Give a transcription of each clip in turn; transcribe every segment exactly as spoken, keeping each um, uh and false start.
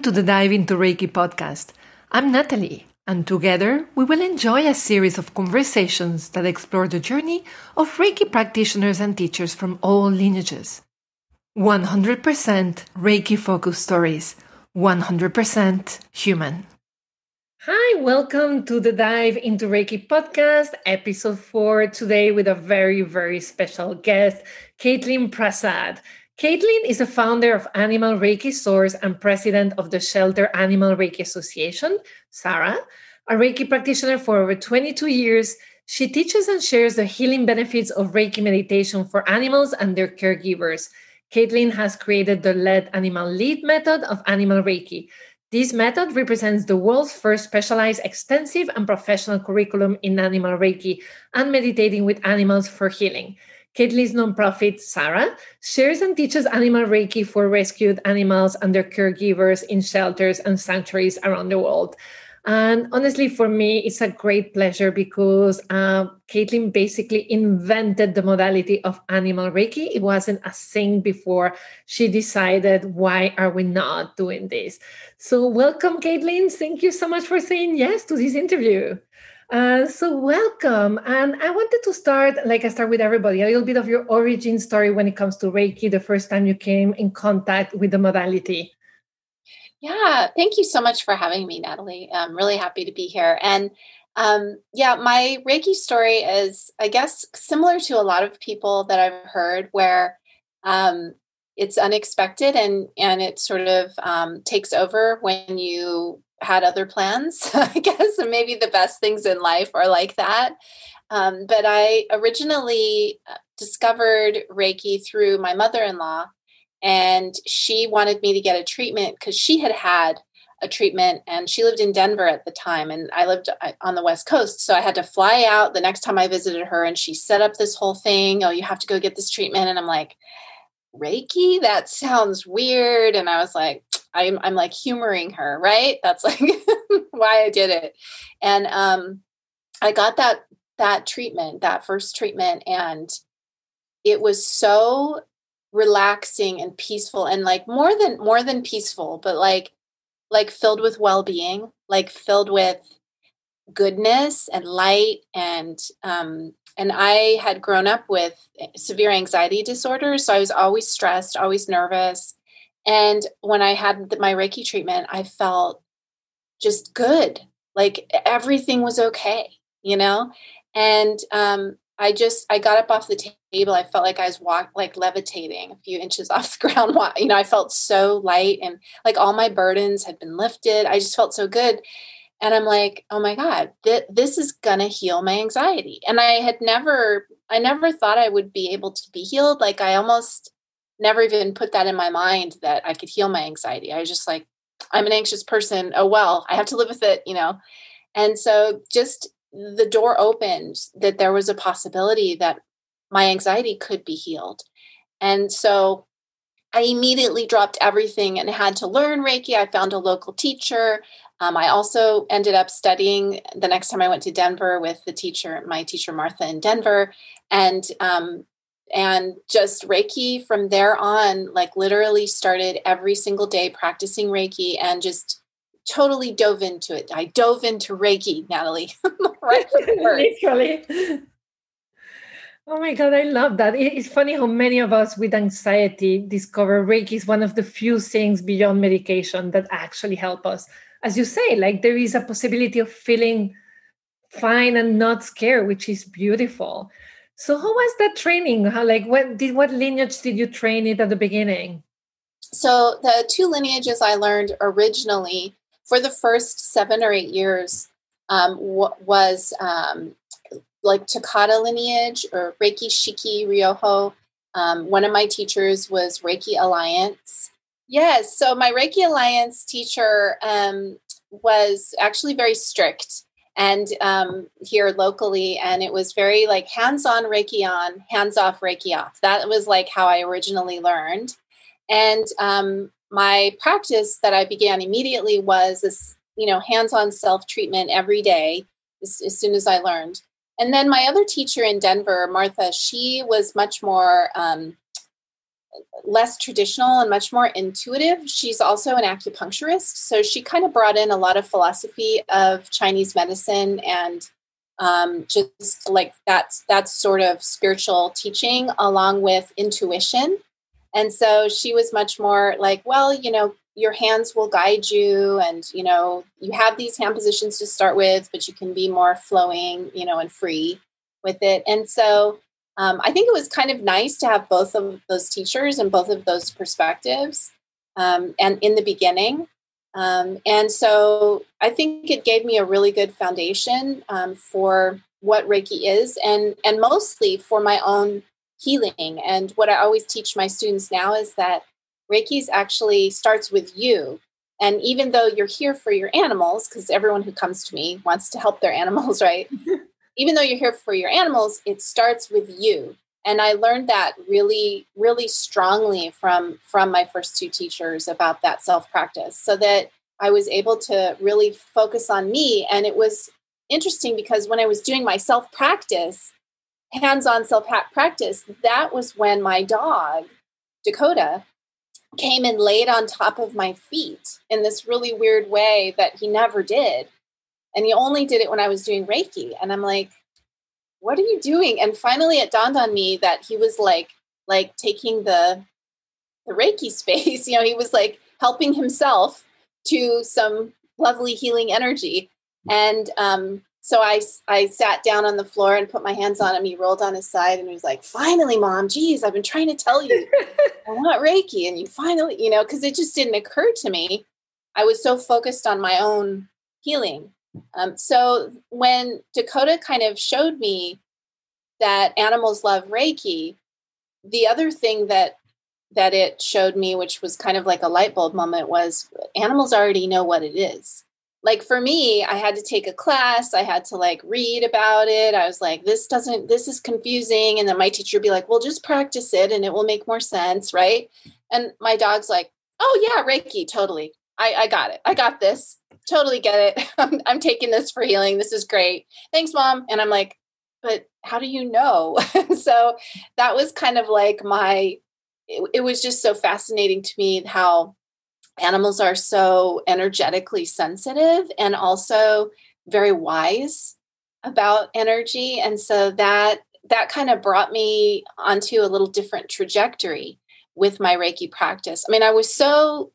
Welcome to the Dive into Reiki podcast. I'm Natalie, and together we will enjoy a series of conversations that explore the journey of Reiki practitioners and teachers from all lineages. one hundred percent Reiki-focused stories, one hundred percent human. Hi, welcome to the Dive into Reiki podcast, episode four, today with a very, very special guest, Caitlin Prasad. Caitlin is a founder of Animal Reiki Source and president of the Shelter Animal Reiki Association, SARA. A Reiki practitioner for over twenty-two years, she teaches and shares the healing benefits of Reiki meditation for animals and their caregivers. Caitlin has created the Let Animals Lead Method of Animal Reiki. This method represents the world's first specialized, extensive, and professional curriculum in Animal Reiki and meditating with animals for healing. Caitlin's nonprofit, SARA, shares and teaches animal Reiki for rescued animals and their caregivers in shelters and sanctuaries around the world. And honestly, for me, it's a great pleasure because uh, Caitlin basically invented the modality of animal Reiki. It wasn't a thing before she decided, why are we not doing this? So welcome, Caitlin. Thank you so much for saying yes to this interview. Uh, so welcome, and I wanted to start, like I start with everybody, a little bit of your origin story when it comes to Reiki, the first time you came in contact with the modality. Yeah, thank you so much for having me, Natalie. I'm really happy to be here. And um, yeah, my Reiki story is, I guess, similar to a lot of people that I've heard where um, it's unexpected and, and it sort of um, takes over when you had other plans, I guess, and maybe the best things in life are like that. Um, but I originally discovered Reiki through my mother-in-law, and she wanted me to get a treatment because she had had a treatment and she lived in Denver at the time. And I lived on the West Coast. So I had to fly out the next time I visited her, and she set up this whole thing. Oh, you have to go get this treatment. And I'm like, Reiki, that sounds weird. And I was like, I'm, I'm like humoring her, right? That's like why I did it. And, um, I got that, that treatment, that first treatment. And it was so relaxing and peaceful and like more than, more than peaceful, but like, like filled with well-being, like filled with goodness and light. And, um, and I had grown up with severe anxiety disorder. So I was always stressed, always nervous. And when I had my Reiki treatment, I felt just good. Like everything was okay, you know? And um, I just, I got up off the table. I felt like I was walk, like levitating a few inches off the ground. You know, I felt so light and like all my burdens had been lifted. I just felt so good. And I'm like, oh my God, th- this is going to heal my anxiety. And I had never, I never thought I would be able to be healed. Like I almost never even put that in my mind that I could heal my anxiety. I was just like, I'm an anxious person. Oh, well, I have to live with it, you know? And so just the door opened that there was a possibility that my anxiety could be healed. And so I immediately dropped everything and had to learn Reiki. I found a local teacher. Um, I also ended up studying the next time I went to Denver with the teacher, my teacher, Martha in Denver. And, um, And just Reiki from there on, like literally started every single day practicing Reiki and just totally dove into it. I dove into Reiki, Natalie. Right from the first. Literally. Oh my God, I love that. It's funny how many of us with anxiety discover Reiki is one of the few things beyond medication that actually help us. As you say, like there is a possibility of feeling fine and not scared, which is beautiful. So how was that training? How, like, what did, what lineage did you train it at the beginning? So the two lineages I learned originally for the first seven or eight years um, w- was um, like Takata lineage or Reiki Shiki Ryoho. Um, one of my teachers was Reiki Alliance. Yes. So my Reiki Alliance teacher um, was actually very strict. And um, here locally, and it was very like hands-on Reiki on, hands-off Reiki off. That was like how I originally learned. And um, my practice that I began immediately was this, you know, hands-on self-treatment every day as, as soon as I learned. And then my other teacher in Denver, Martha, she was much more um, less traditional and much more intuitive. She's also an acupuncturist. So she kind of brought in a lot of philosophy of Chinese medicine and um, just like that's that sort of spiritual teaching along with intuition. And so she was much more like, well, you know, your hands will guide you. And, you know, you have these hand positions to start with, but you can be more flowing, you know, and free with it. And so Um, I think it was kind of nice to have both of those teachers and both of those perspectives um, and in the beginning. Um, and so I think it gave me a really good foundation um, for what Reiki is and, and mostly for my own healing. And what I always teach my students now is that Reiki actually starts with you. And even though you're here for your animals, because everyone who comes to me wants to help their animals, right? Even though you're here for your animals, it starts with you. And I learned that really, really strongly from, from my first two teachers about that self-practice so that I was able to really focus on me. And it was interesting because when I was doing my self-practice, hands-on self-practice, that was when my dog, Dakota, came and laid on top of my feet in this really weird way that he never did. And he only did it when I was doing Reiki. And I'm like, what are you doing? And finally it dawned on me that he was like, like taking the, the Reiki space, you know, he was like helping himself to some lovely healing energy. And um, so I, I sat down on the floor and put my hands on him. He rolled on his side and he was like, finally, Mom, geez, I've been trying to tell you I want Reiki. And you finally, you know, cause it just didn't occur to me. I was so focused on my own healing. Um, so when Dakota kind of showed me that animals love Reiki, the other thing that that it showed me, which was kind of like a light bulb moment, was animals already know what it is. Like for me, I had to take a class. I had to like read about it. I was like, this doesn't, this is confusing. And then my teacher would be like, well, just practice it and it will make more sense. Right. And my dog's like, oh yeah, Reiki, totally. I, I got it. I got this. Totally get it. I'm, I'm taking this for healing. This is great. Thanks, Mom. And I'm like, but how do you know? So that was kind of like my, it, it was just so fascinating to me how animals are so energetically sensitive and also very wise about energy. And so that, that kind of brought me onto a little different trajectory with my Reiki practice. I mean, I was so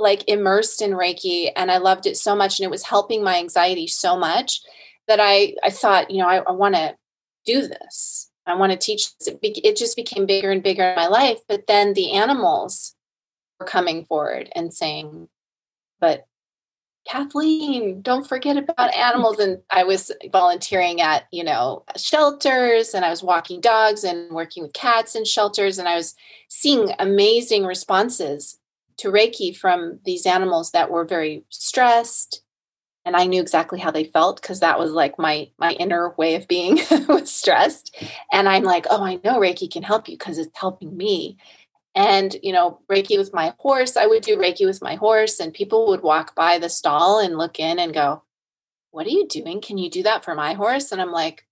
like immersed in Reiki and I loved it so much. And it was helping my anxiety so much that I, I thought, you know, I, I want to do this. I want to teach this. It, be, it just became bigger and bigger in my life. But then the animals were coming forward and saying, but Kathleen, don't forget about animals. And I was volunteering at, you know, shelters and I was walking dogs and working with cats in shelters. And I was seeing amazing responses to Reiki from these animals that were very stressed. And I knew exactly how they felt because that was like my my inner way of being was stressed. And I'm like, oh, I know Reiki can help you because it's helping me. And, you know, Reiki with my horse, I would do Reiki with my horse and people would walk by the stall and look in and go, what are you doing? Can you do that for my horse? And I'm like,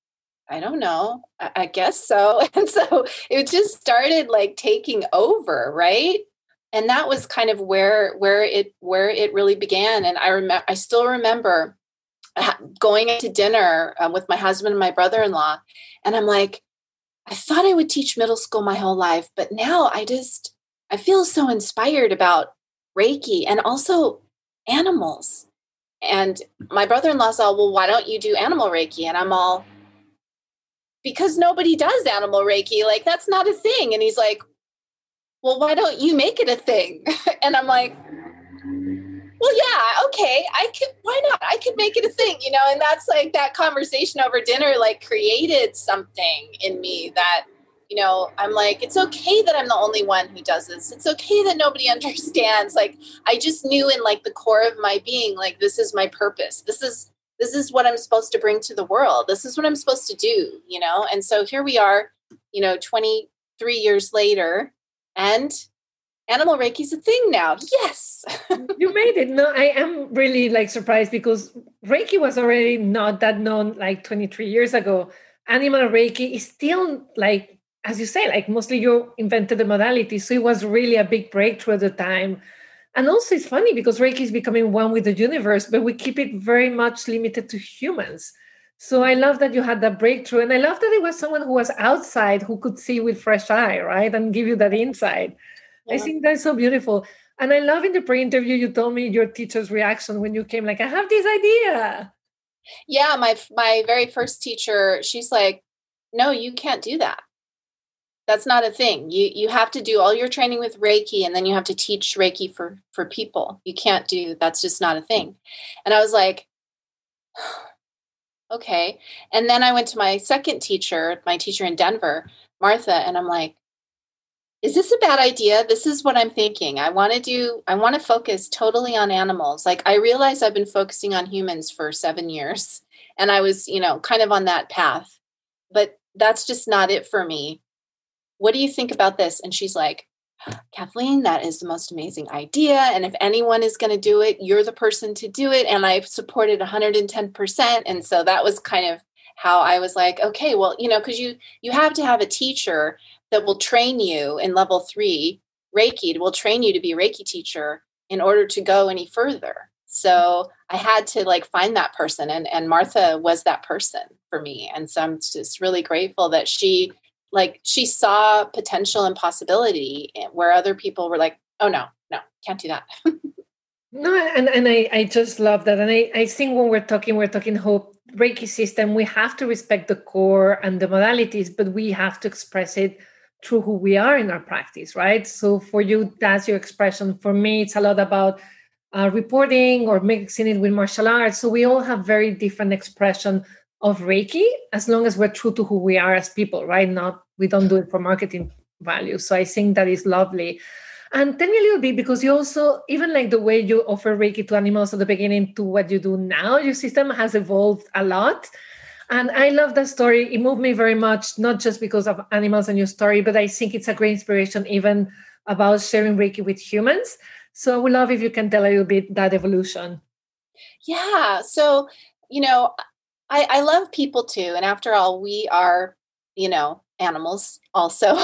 I don't know. I, I guess so. And so it just started like taking over, right? And that was kind of where where it where it really began. And I remember, I still remember going to dinner um, with my husband and my brother-in-law, and I'm like, I thought I would teach middle school my whole life, but now I just I feel so inspired about Reiki and also animals. And my brother-in-law's all, well, why don't you do animal Reiki? And I'm all, because nobody does animal Reiki. Like that's not a thing. And he's like, well, why don't you make it a thing? And I'm like, well, yeah, okay. I could, why not? I could make it a thing, you know? And that's like that conversation over dinner, like created something in me that, you know, I'm like, it's okay that I'm the only one who does this. It's okay that nobody understands. Like, I just knew in like the core of my being, like, this is my purpose. This is, this is what I'm supposed to bring to the world. This is what I'm supposed to do, you know? And so here we are, you know, twenty-three years later, and animal Reiki is a thing now. Yes. You made it. No, I am really like surprised because Reiki was already not that known like twenty-three years ago. Animal Reiki is still like as you say, like mostly you invented the modality. So it was really a big breakthrough at the time. And also it's funny because Reiki is becoming one with the universe, but we keep it very much limited to humans. So I love that you had that breakthrough. And I love that it was someone who was outside who could see with fresh eye, right? And give you that insight. Yeah. I think that's so beautiful. And I love in the pre-interview, you told me your teacher's reaction when you came, like, I have this idea. Yeah, my my very first teacher, she's like, no, you can't do that. That's not a thing. You you have to do all your training with Reiki, and then you have to teach Reiki for, for people. You can't do, that's just not a thing. And I was like, okay. And then I went to my second teacher, my teacher in Denver, Martha, and I'm like, is this a bad idea? This is what I'm thinking. I want to do, I want to focus totally on animals. Like I realize I've been focusing on humans for seven years and I was, you know, kind of on that path, but that's just not it for me. What do you think about this? And she's like, Kathleen, that is the most amazing idea. And if anyone is going to do it, you're the person to do it. And I've supported one hundred ten percent. And so that was kind of how I was like, okay, well, you know, cause you, you have to have a teacher that will train you in level three Reiki, will train you to be a Reiki teacher in order to go any further. So I had to like find that person, and, and Martha was that person for me. And so I'm just really grateful that she, like, she saw potential and possibility where other people were like, oh no, no, can't do that. No, and, and I, I just love that. And I, I think when we're talking, we're talking hope, Reiki system, we have to respect the core and the modalities, but we have to express it through who we are in our practice, right? So for you, that's your expression. For me, it's a lot about uh, reporting or mixing it with martial arts. So we all have very different expression of Reiki, as long as we're true to who we are as people, right? Not, we don't do it for marketing value. So I think that is lovely. And tell me a little bit, because you also, even like the way you offer Reiki to animals at the beginning to what you do now, your system has evolved a lot. And I love that story. It moved me very much, not just because of animals and your story, but I think it's a great inspiration even about sharing Reiki with humans. So I would love if you can tell a little bit that evolution. Yeah. So, you know, I, I love people too. And after all, we are, you know, animals also.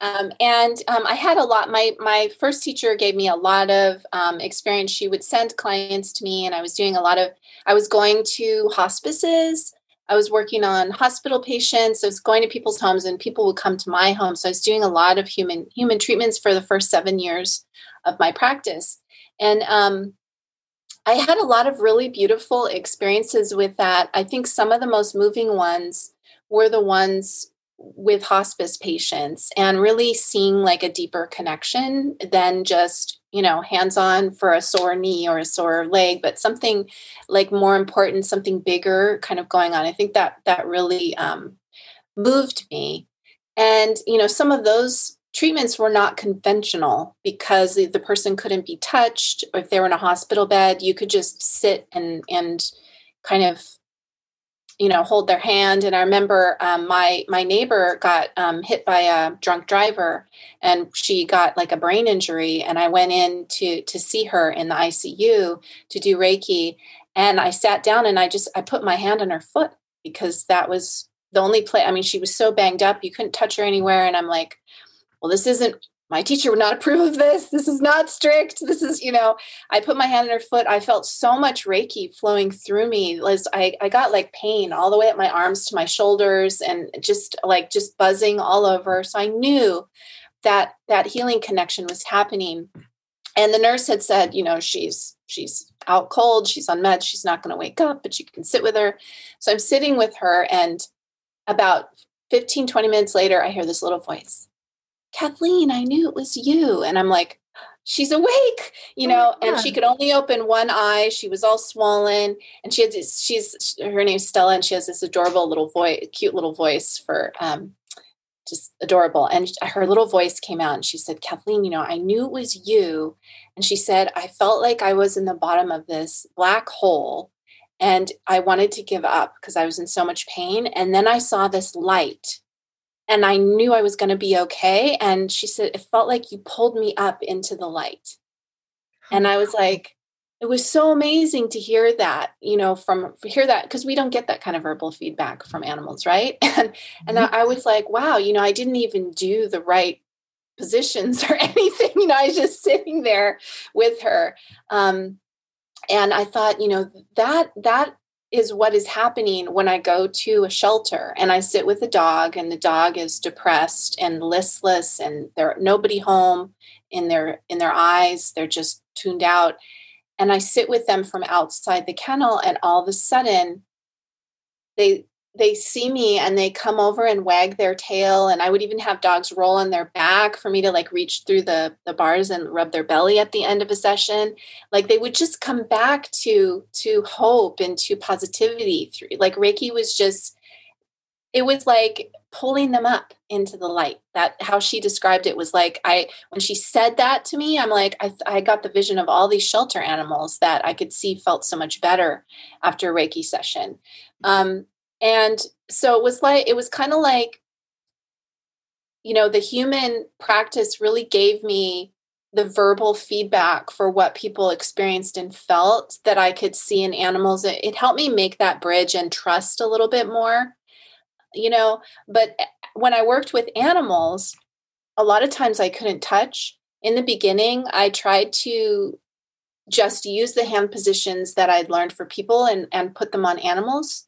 um, and um, I had a lot, my, my first teacher gave me a lot of um, experience. She would send clients to me, and I was doing a lot of, I was going to hospices. I was working on hospital patients. I was going to people's homes, and people would come to my home. So I was doing a lot of human, human treatments for the first seven years of my practice. And um, I had a lot of really beautiful experiences with that. I think some of the most moving ones were the ones with hospice patients, and really seeing like a deeper connection than just, you know, hands-on for a sore knee or a sore leg, but something like more important, something bigger kind of going on. I think that that really um, moved me. And, you know, some of those treatments were not conventional because the person couldn't be touched. Or if they were in a hospital bed, you could just sit and, and kind of, you know, hold their hand. And I remember um, my my neighbor got um, hit by a drunk driver, and she got like a brain injury. And I went in to to see her in the I C U to do Reiki. And I sat down and I just I put my hand on her foot, because that was the only place. I mean, she was so banged up, you couldn't touch her anywhere. And I'm like, well, this isn't. My teacher would not approve of this. This is not strict. This is, you know, I put my hand on her foot. I felt so much Reiki flowing through me. I, I got like pain all the way up my arms to my shoulders, and just like just buzzing all over. So I knew that that healing connection was happening. And the nurse had said, you know, she's she's out cold. She's on meds. She's not going to wake up, but you can sit with her. So I'm sitting with her, and about fifteen, twenty minutes later, I hear this little voice. Kathleen, I knew it was you. And I'm like, she's awake, you know, yeah. And she could only open one eye. She was all swollen, and she had this, she's, her name's Stella, and she has this adorable little voice, cute little voice for um, just adorable. And her little voice came out, and she said, Kathleen, you know, I knew it was you. And she said, I felt like I was in the bottom of this black hole, and I wanted to give up because I was in so much pain. And then I saw this light, and I knew I was going to be okay. And she said, it felt like you pulled me up into the light. And I was like, It was so amazing to hear that, you know, from hear that, because we don't get that kind of verbal feedback from animals, right? And and mm-hmm. I, I was like, wow, you know, I didn't even do the right positions or anything. You know, I was just sitting there with her, um, and I thought, you know, that that is what is happening when I go to a shelter and I sit with a dog, and the dog is depressed and listless, and there nobody home in their in their eyes. They're just tuned out. And I sit with them from outside the kennel, and all of a sudden they they see me and they come over and wag their tail. And I would even have dogs roll on their back for me to like reach through the, the bars and rub their belly at the end of a session. Like they would just come back to to hope and to positivity through like Reiki was just it was like pulling them up into the light. That how she described it was like, I, when she said that to me, I'm like, I, I got the vision of all these shelter animals that I could see felt so much better after a Reiki session. Um, and so it was like, it was kind of like, you know, the human practice really gave me the verbal feedback for what people experienced and felt that I could see in animals. It, it helped me make that bridge and trust a little bit more. You know, but when I worked with animals, a lot of times I couldn't touch. In the beginning, I tried to just use the hand positions that I'd learned for people and, and put them on animals.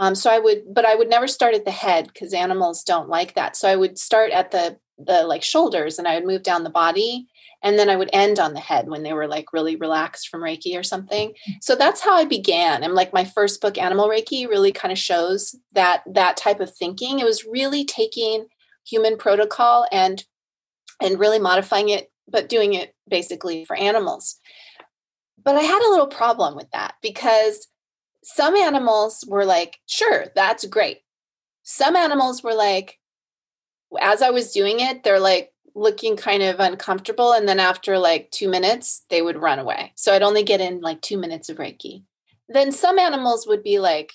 Um, so I would, but I would never start at the head because animals don't like that. So I would start at the, the like shoulders, and I would move down the body, and then I would end on the head when they were like really relaxed from Reiki or something. So that's how I began. And like my first book, Animal Reiki, really kind of shows that, that type of thinking. It was really taking human protocol and, and really modifying it, but doing it basically for animals. But I had a little problem with that because some animals were like, sure, that's great. Some animals were like, as I was doing it, they're like, looking kind of uncomfortable. And then after like two minutes, they would run away. So I'd only get in like two minutes of Reiki. Then some animals would be like,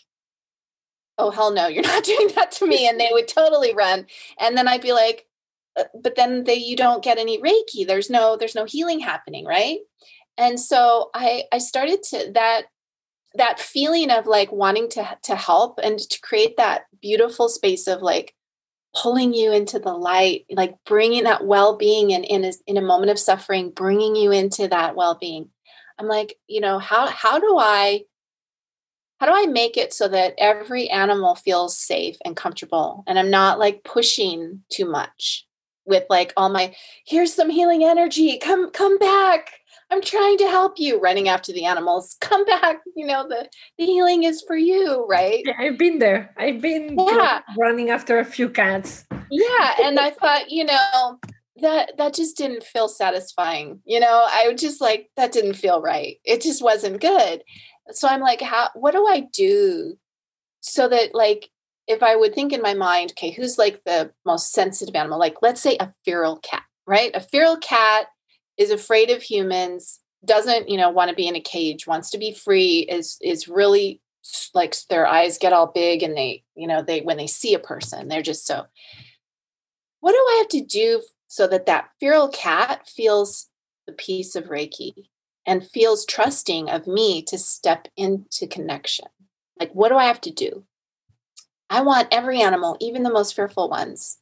oh, hell no, you're not doing that to me. And they would totally run. And then I'd be like, but then they, you don't get any Reiki. There's no, there's no healing happening. Right. And so I, I started to that, that feeling of like wanting to, to help and to create that beautiful space of like, pulling you into the light, like bringing that well-being and in, in, in a moment of suffering, bringing you into that well-being. I'm like, you know, how, how do I, how do I make it so that every animal feels safe and comfortable? And I'm not like pushing too much with like all my, here's some healing energy. Come, come back. I'm trying to help you, running after the animals. Come back. You know, the, the healing is for you, right? Yeah, I've been there. I've been yeah. running after a few cats. Yeah. And I thought, you know, that that just didn't feel satisfying. You know, I was just like, that didn't feel right. It just wasn't good. So I'm like, how, what do I do so that like, if I would think in my mind, okay, who's like the most sensitive animal? Like, let's say a feral cat, right? A feral cat is afraid of humans, doesn't, you know, want to be in a cage, wants to be free, is, is really like their eyes get all big and they, you know, they, when they see a person, they're just so, what do I have to do so that that feral cat feels the peace of Reiki and feels trusting of me to step into connection? Like, what do I have to do? I want every animal, even the most fearful ones,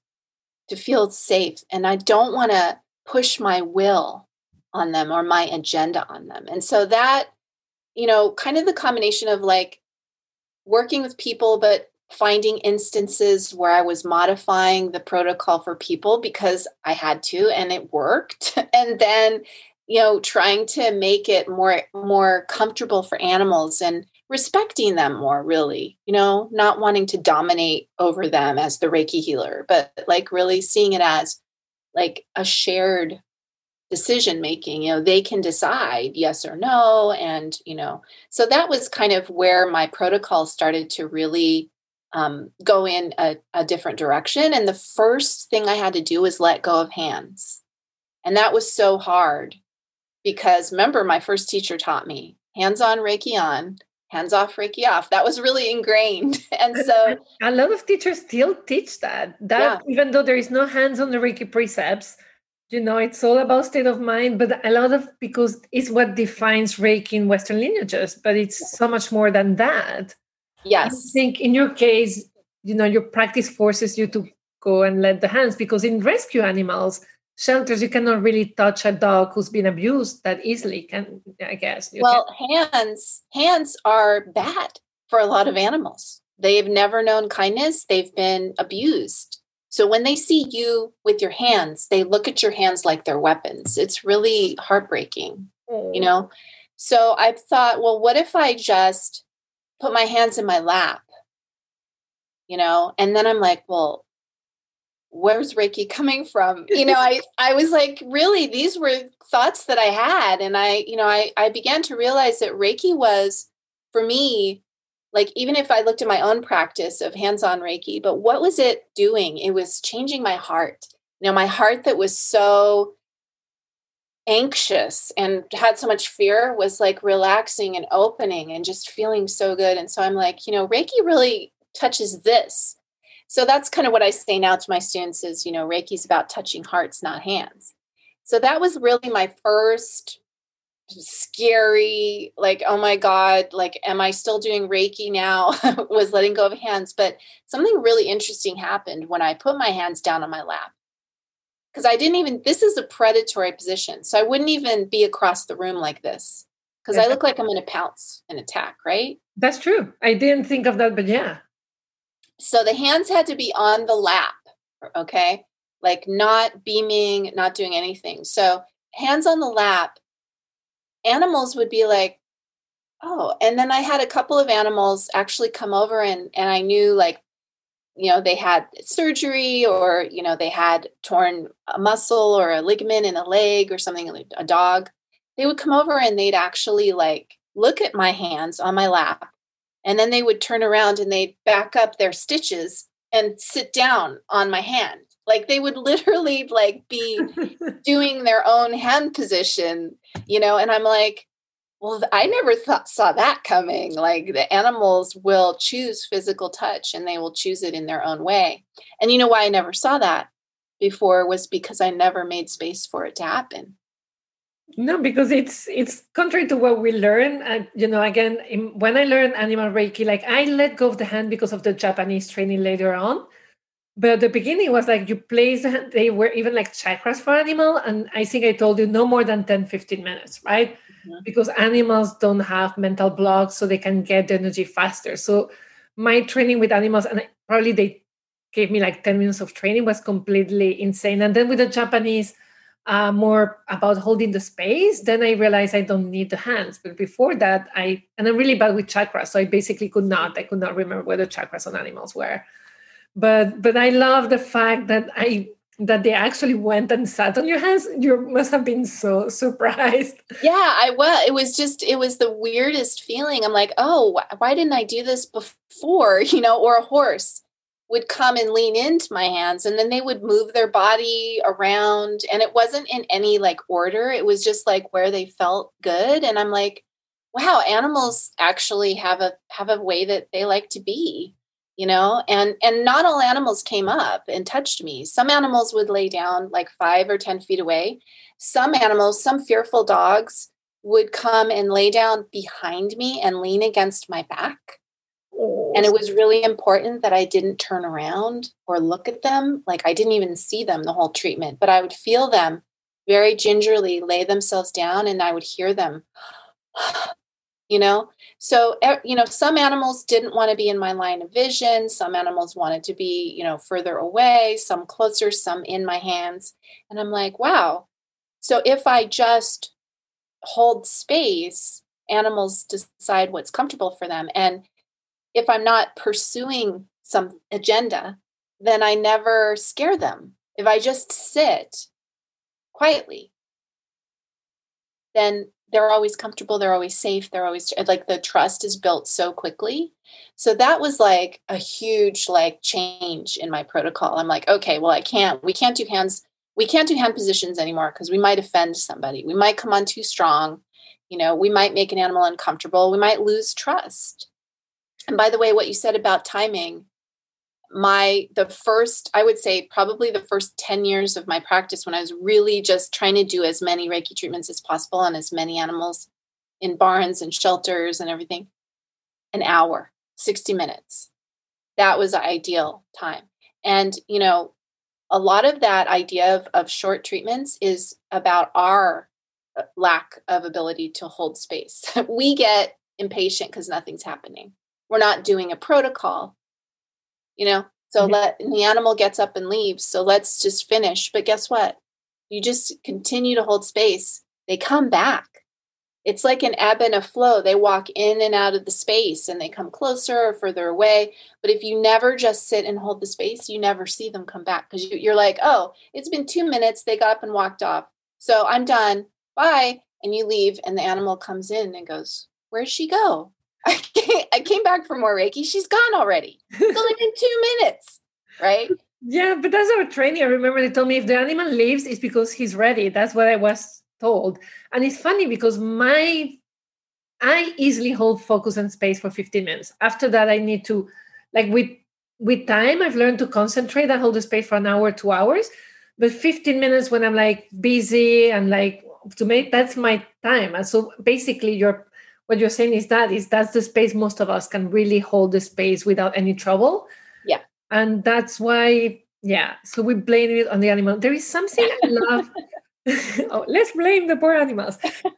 to feel safe. And I don't want to push my will on them or my agenda on them. And so that, you know, kind of the combination of like working with people, but finding instances where I was modifying the protocol for people because I had to, and it worked. And then, you know, trying to make it more, more comfortable for animals and respecting them more, really, you know, not wanting to dominate over them as the Reiki healer, but like really seeing it as like a shared decision making, you know, they can decide yes or no. And, you know, so that was kind of where my protocol started to really um, go in a, a different direction. And the first thing I had to do was let go of hands. And that was so hard because remember, my first teacher taught me hands on, Reiki on, hands off, Reiki off. That was really ingrained. And so a lot of teachers still teach that, that yeah. even though there is no hands on the Reiki precepts, You know, it's all about state of mind, but a lot of, because it's what defines Reiki in Western lineages, but it's so much more than that. Yes. I think in your case, you know, your practice forces you to go and let the hands, because in rescue animals, shelters, you cannot really touch a dog who's been abused that easily, can I guess. Well, can. hands hands are bad for a lot of animals. They've never known kindness. They've been abused. So when they see you with your hands, they look at your hands like they're weapons. It's really heartbreaking, mm. you know? So I thought, well, what if I just put my hands in my lap, you know? And then I'm like, well, where's Reiki coming from? You know, I, I was like, really, these were thoughts that I had. And I, you know, I, I began to realize that Reiki was, for me, like, even if I looked at my own practice of hands-on Reiki, but what was it doing? It was changing my heart. You know, my heart that was so anxious and had so much fear was like relaxing and opening and just feeling so good. And so I'm like, you know, Reiki really touches this. So that's kind of what I say now to my students is, you know, Reiki's about touching hearts, not hands. So that was really my first scary, like, oh my God, like, am I still doing Reiki now? was letting go of hands. But something really interesting happened when I put my hands down on my lap, because I didn't even, this is a predatory position. So I wouldn't even be across the room like this, because I look like I'm going to pounce and attack, right? That's true. I didn't think of that, but yeah. So the hands had to be on the lap. Okay. Like not beaming, not doing anything. So hands on the lap. Animals would be like, oh, and then I had a couple of animals actually come over and, and I knew like, you know, they had surgery or, you know, they had torn a muscle or a ligament in a leg or something, like a dog. They would come over and they'd actually like look at my hands on my lap, and then they would turn around and they'd back up their stitches and sit down on my hand. Like they would literally like be doing their own hand position, you know, and I'm like, well, I never thought, saw that coming. Like the animals will choose physical touch and they will choose it in their own way. And you know why I never saw that before was because I never made space for it to happen. No, because it's it's contrary to what we learn. And, you know, again, in, when I learned animal Reiki, like I let go of the hand because of the Japanese training later on. But at the beginning, it was like you place, they were even like chakras for animal. And I think I told you no more than ten, fifteen minutes, right? Mm-hmm. Because animals don't have mental blocks, so they can get the energy faster. So my training with animals, and probably they gave me like ten minutes of training, was completely insane. And then with the Japanese, uh, more about holding the space, then I realized I don't need the hands. But before that, I, and I'm really bad with chakras. So I basically could not, I could not remember where the chakras on animals were. But but I love the fact that I that they actually went and sat on your hands. You must have been so surprised. Yeah, I was. It was just, it was the weirdest feeling. I'm like, oh, why didn't I do this before? You know, or a horse would come and lean into my hands and then they would move their body around. And it wasn't in any like order. It was just like where they felt good. And I'm like, wow, animals actually have a have a way that they like to be. You know, and, and not all animals came up and touched me. Some animals would lay down like five or ten feet away. Some animals, some fearful dogs would come and lay down behind me and lean against my back. Oh. And it was really important that I didn't turn around or look at them. Like I didn't even see them the whole treatment, but I would feel them very gingerly lay themselves down and I would hear them. You know, so, you know, some animals didn't want to be in my line of vision. Some animals wanted to be, you know, further away, some closer, some in my hands. And I'm like, wow. So if I just hold space, animals decide what's comfortable for them. And if I'm not pursuing some agenda, then I never scare them. If I just sit quietly, then they're always comfortable. They're always safe. They're always like the trust is built so quickly. So that was like a huge like change in my protocol. I'm like, okay, well, I can't, we can't do hands. We can't do hand positions anymore because we might offend somebody. We might come on too strong. You know, we might make an animal uncomfortable. We might lose trust. And by the way, what you said about timing, my, the first, I would say probably the first ten years of my practice, when I was really just trying to do as many Reiki treatments as possible on as many animals in barns and shelters and everything, an hour, sixty minutes. That was the ideal time. And, you know, a lot of that idea of, of short treatments is about our lack of ability to hold space. We get impatient because nothing's happening. We're not doing a protocol, you know, so mm-hmm. let and the animal gets up and leaves. So let's just finish. But guess what? You just continue to hold space. They come back. It's like an ebb and a flow. They walk in and out of the space and they come closer or further away. But if you never just sit and hold the space, you never see them come back because you, you're like, oh, it's been two minutes. They got up and walked off. So I'm done. Bye. And you leave and the animal comes in and goes, where'd she go? I came back for more Reiki. She's gone already. It's only been two minutes, right? Yeah, but that's our training. I remember they told me if the animal leaves, it's because he's ready. That's what I was told. And it's funny because my I easily hold focus and space for fifteen minutes. After that, I need to, like with with time, I've learned to concentrate and hold the space for an hour, two hours. But fifteen minutes when I'm like busy and like to make, that's my time. And so basically you're, what you're saying is that is that's the space most of us can really hold the space without any trouble. Yeah. And that's why, yeah. So we blame it on the animal. There is something I love. Oh, let's blame the poor animals.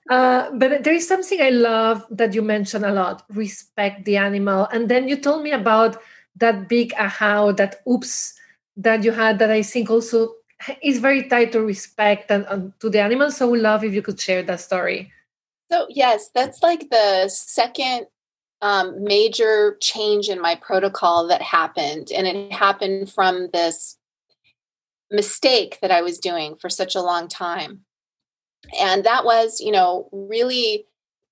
Uh, but there is something I love that you mention a lot, respect the animal. And then you told me about that big aha, that oops, that you had that I think also is very tied to respect and, and to the animal. So we love if you could share that story. So yes, that's like the second um, major change in my protocol that happened. And it happened from this mistake that I was doing for such a long time. And that was, you know, really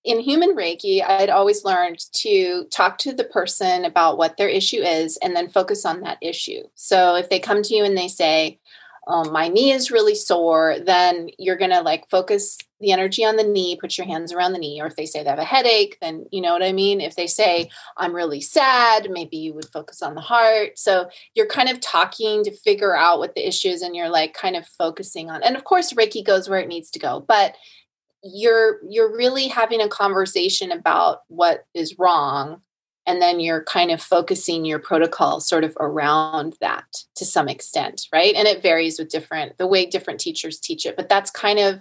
in human Reiki, I'd always learned to talk to the person about what their issue is and then focus on that issue. So if they come to you and they say, oh, my knee is really sore, then you're going to like focus the energy on the knee, put your hands around the knee. Or if they say they have a headache, then you know what I mean? If they say, I'm really sad, maybe you would focus on the heart. So you're kind of talking to figure out what the issue is and you're like kind of focusing on, and of course, Reiki goes where it needs to go, but you're, you're really having a conversation about what is wrong. And then you're kind of focusing your protocol sort of around that to some extent, right? And it varies with different, the way different teachers teach it, but that's kind of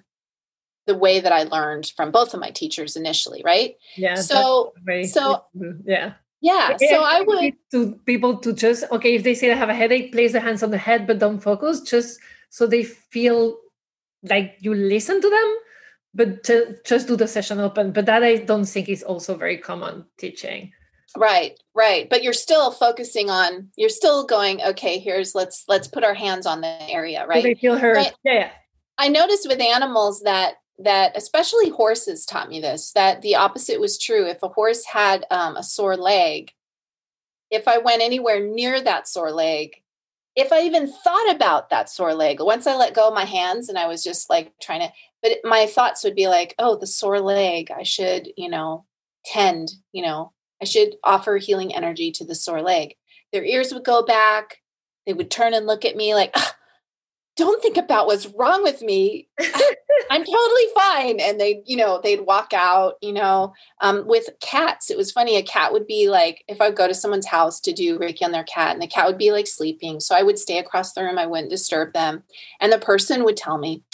the way that I learned from both of my teachers initially, right? Yeah. So, so yeah. Yeah. So I would to people to just, okay, if they say they have a headache, place their hands on the head, but don't focus, just so they feel like you listen to them, but to just do the session open. But that I don't think is also very common teaching. Right, right. But you're still focusing on, you're still going, okay, here's, let's, let's put our hands on the area, right? They feel hurt. But yeah. I noticed with animals that, that especially horses taught me this, that the opposite was true. If a horse had um, a sore leg, if I went anywhere near that sore leg, if I even thought about that sore leg, once I let go of my hands and I was just like trying to, but my thoughts would be like, oh, the sore leg, I should, you know, tend, you know, I should offer healing energy to the sore leg. Their ears would go back. They would turn and look at me like, ah, don't think about what's wrong with me. I'm totally fine. And they, you know, they'd walk out, you know, um, with cats. It was funny. A cat would be like, if I would go to someone's house to do Reiki on their cat and the cat would be like sleeping. So I would stay across the room. I wouldn't disturb them. And the person would tell me,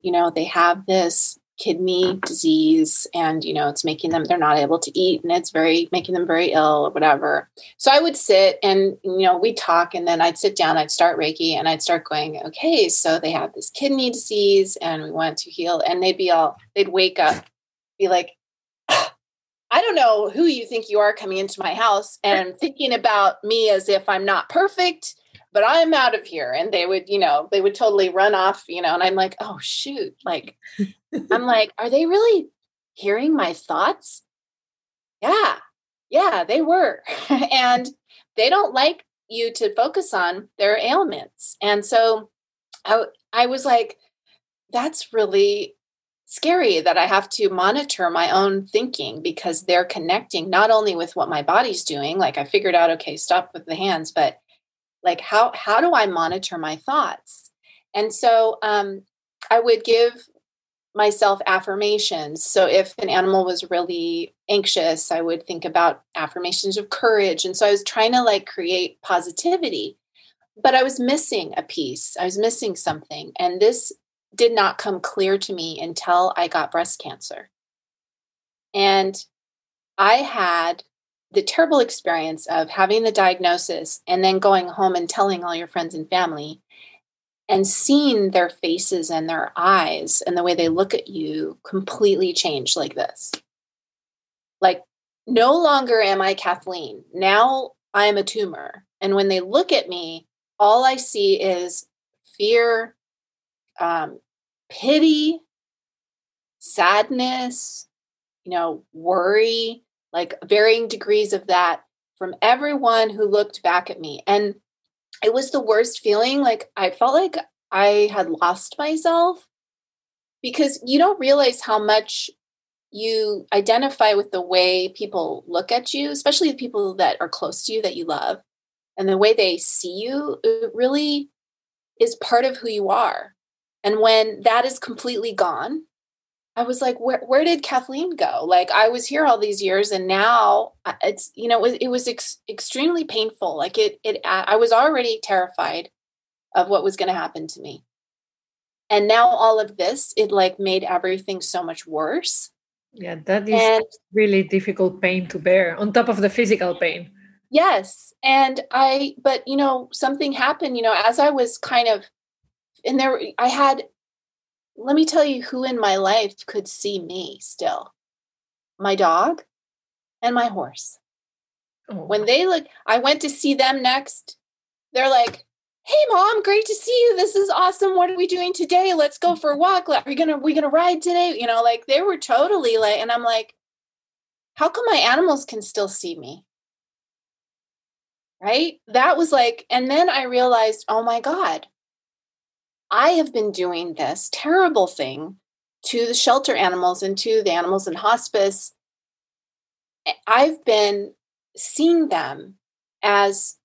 you know, they have this kidney disease and, you know, it's making them, they're not able to eat and it's very, making them very ill or whatever. So I would sit and, you know, we talk and then I'd sit down, I'd start Reiki and I'd start going, okay, so they have this kidney disease and we want to heal. And they'd be all, they'd wake up, be like, I don't know who you think you are coming into my house and thinking about me as if I'm not perfect, but I'm out of here. And they would, you know, they would totally run off, you know, and I'm like, oh shoot. Like, I'm like, are they really hearing my thoughts? Yeah. Yeah, they were. And they don't like you to focus on their ailments. And so I, I was like, that's really scary that I have to monitor my own thinking because they're connecting not only with what my body's doing, like I figured out, okay, stop with the hands, but Like, how, how do I monitor my thoughts? And so um, I would give myself affirmations. So if an animal was really anxious, I would think about affirmations of courage. And so I was trying to like create positivity, but I was missing a piece. I was missing something. And this did not come clear to me until I got breast cancer. And I had the terrible experience of having the diagnosis and then going home and telling all your friends and family and seeing their faces and their eyes and the way they look at you completely change like this. Like, no longer am I Kathleen. Now I am a tumor. And when they look at me, all I see is fear, um, pity, sadness, you know, worry, like varying degrees of that from everyone who looked back at me. And it was the worst feeling. Like, I felt like I had lost myself, because you don't realize how much you identify with the way people look at you, especially the people that are close to you that you love. And the way they see you, it really is part of who you are. And when that is completely gone, I was like, where, where did Kathleen go? Like, I was here all these years, and now it's, you know, it was, it was ex- extremely painful. Like it, it, I was already terrified of what was going to happen to me. And now all of this, it like made everything so much worse. Yeah. That is and, really difficult pain to bear on top of the physical pain. Yes. And I, but you know, something happened, you know, as I was kind of in there, I had, let me tell you who in my life could see me still, my dog and my horse. Oh. When they look, I went to see them next. They're like, hey mom, great to see you. This is awesome. What are we doing today? Let's go for a walk. Are we going to, we going to ride today? You know, like they were totally like, and I'm like, how come my animals can still see me? Right? That was like, and then I realized, oh my God, I have been doing this terrible thing to the shelter animals and to the animals in hospice. I've been seeing them as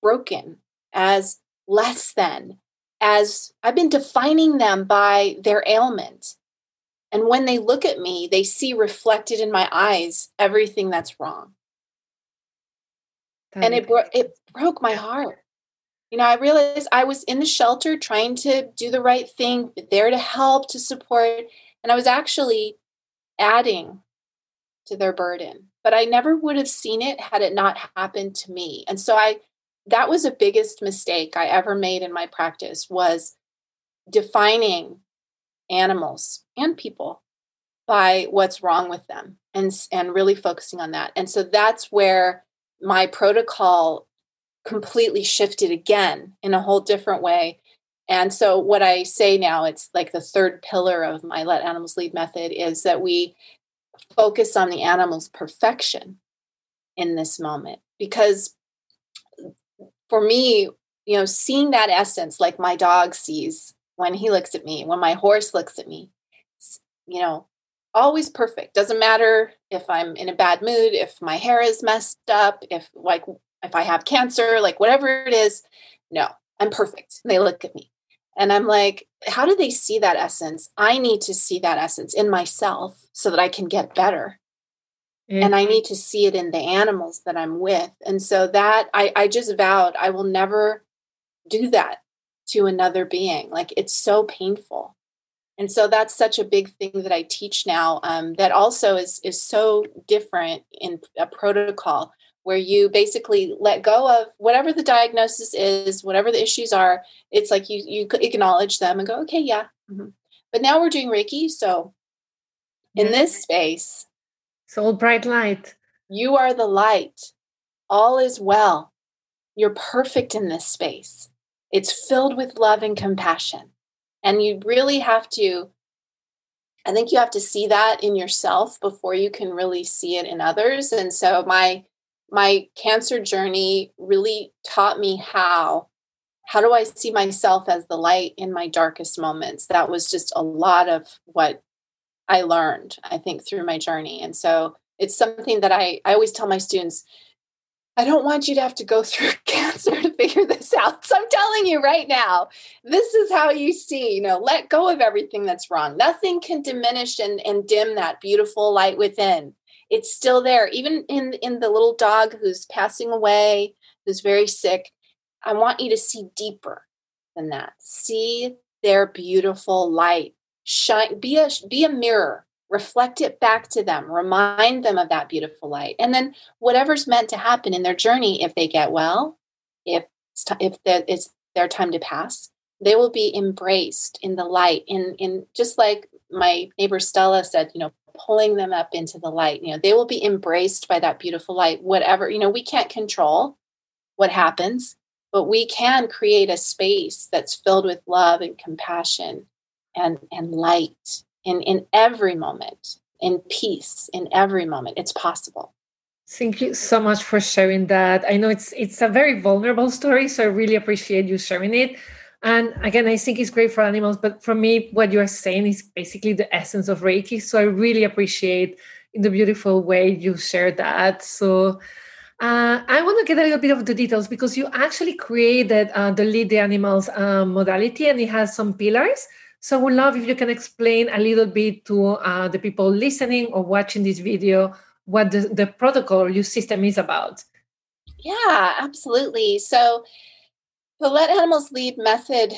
broken, as less than, as I've been defining them by their ailment. And when they look at me, they see reflected in my eyes everything that's wrong. That and it bro- it broke my heart. You know, I realized I was in the shelter trying to do the right thing, but there to help, to support. And I was actually adding to their burden. But I never would have seen it had it not happened to me. And so I, that was the biggest mistake I ever made in my practice, was defining animals and people by what's wrong with them and, and really focusing on that. And so that's where my protocol completely shifted again in a whole different way. And so what I say now, it's like the third pillar of my Let Animals Lead method, is that we focus on the animal's perfection in this moment. Because for me, you know, seeing that essence, like my dog sees when he looks at me, when my horse looks at me, you know, always perfect. Doesn't matter if I'm in a bad mood, if my hair is messed up, if like, if I have cancer, like whatever it is, no, I'm perfect. And they look at me and I'm like, how do they see that essence? I need to see that essence in myself so that I can get better. Mm-hmm. And I need to see it in the animals that I'm with. And so that I, I just vowed, I will never do that to another being. Like, it's so painful. And so that's such a big thing that I teach now, um, that also is is so different in a protocol where you basically let go of whatever the diagnosis is, whatever the issues are. It's like you you acknowledge them and go, okay, yeah. Mm-hmm. But now we're doing Reiki. So in mm-hmm. this space. It's all bright light. You are the light. All is well. You're perfect in this space. It's filled with love and compassion. And you really have to, I think you have to see that in yourself before you can really see it in others. And so my my cancer journey really taught me how, how do I see myself as the light in my darkest moments? That was just a lot of what I learned, I think, through my journey. And so it's something that I, I always tell my students, I don't want you to have to go through cancer to figure this out. So I'm telling you right now, this is how you see, you know, let go of everything that's wrong. Nothing can diminish and, and dim that beautiful light within. It's still there. Even in, in the little dog who's passing away, who's very sick, I want you to see deeper than that. See their beautiful light. Shine, be a, be a mirror. Reflect it back to them, remind them of that beautiful light. And then whatever's meant to happen in their journey, if they get well, if it's, t- if it's their time to pass, they will be embraced in the light. And in, in just like my neighbor Stella said, you know, pulling them up into the light, you know, they will be embraced by that beautiful light, whatever, you know, we can't control what happens, but we can create a space that's filled with love and compassion and, and light. In, in every moment, in peace, in every moment, it's possible. Thank you so much for sharing that. I know it's it's a very vulnerable story, so I really appreciate you sharing it. And again, I think it's great for animals, but for me, what you are saying is basically the essence of Reiki. So I really appreciate in the beautiful way you shared that. So uh, I want to get a little bit of the details because you actually created uh, the Lead the Animals uh, modality, and it has some pillars. So I would love if you can explain a little bit to uh, the people listening or watching this video what the, the protocol or your system is about. Yeah, absolutely. So the Let Animals Lead method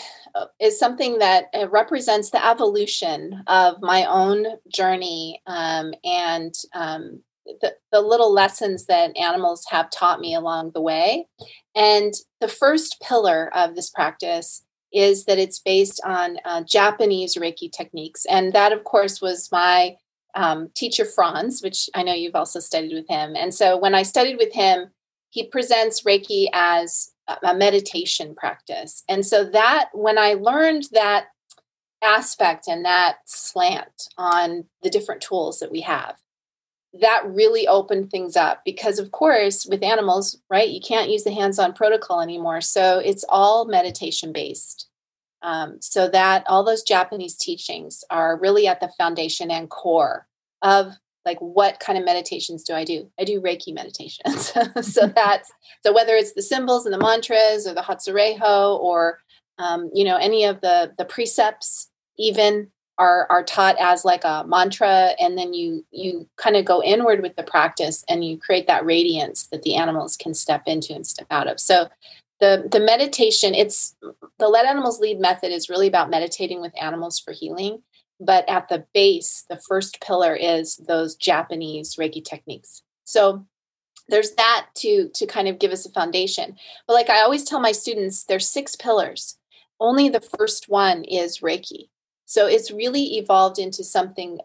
is something that uh, represents the evolution of my own journey um, and um, the, the little lessons that animals have taught me along the way. And the first pillar of this practice is that it's based on uh, Japanese Reiki techniques. And that, of course, was my um, teacher, Frans, which I know you've also studied with him. And so when I studied with him, he presents Reiki as a meditation practice. And so that, when I learned that aspect and that slant on the different tools that we have, that really opened things up because, of course, with animals, right, you can't use the hands-on protocol anymore. So it's all meditation-based. Um, so that all those Japanese teachings are really at the foundation and core of, like, what kind of meditations do I do? I do Reiki meditations. so that's, so whether it's the symbols and the mantras or the Hatsureho or, um, you know, any of the the precepts, even, Are, are taught as like a mantra, and then you you kind of go inward with the practice and you create that radiance that the animals can step into and step out of. So the the meditation, it's the Let Animals Lead method is really about meditating with animals for healing. But at the base, the first pillar is those Japanese Reiki techniques. So there's that to to kind of give us a foundation. But like I always tell my students, there's six pillars. Only the first one is Reiki. So it's really evolved into something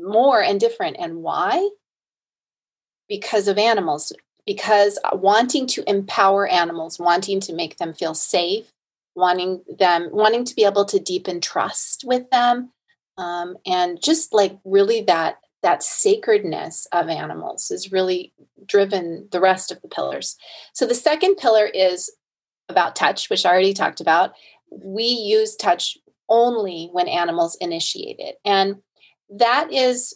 more and different. And why? Because of animals, because wanting to empower animals, wanting to make them feel safe, wanting them, wanting to be able to deepen trust with them. Um, and just like really that, that sacredness of animals has really driven the rest of the pillars. So the second pillar is about touch, which I already talked about. We use touch only when animals initiate it. And that is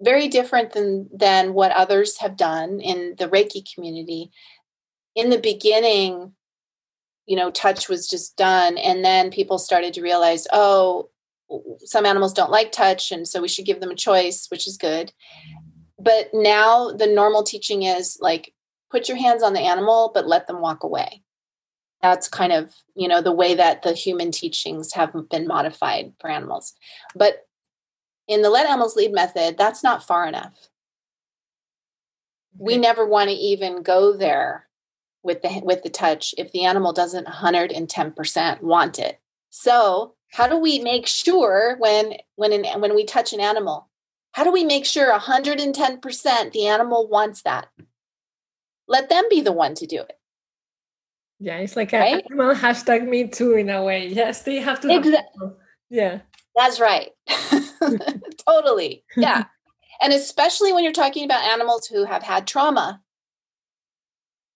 very different than, than what others have done in the Reiki community. In the beginning, you know, touch was just done. And then people started to realize, oh, some animals don't like touch. And so we should give them a choice, which is good. But now the normal teaching is like, put your hands on the animal, but let them walk away. That's kind of, you know, the way that the human teachings have been modified for animals. But in the Let Animals Lead method, that's not far enough. We never want to even go there with the with the touch if the animal doesn't one hundred ten percent want it. So how do we make sure when when an, when we touch an animal, how do we make sure one hundred ten percent the animal wants that? Let them be the one to do it. Yeah, it's like a right? Animal hashtag me too in a way. Yes, they have to. Exactly. Have to. Yeah, that's right. Totally. Yeah, and especially when you're talking about animals who have had trauma,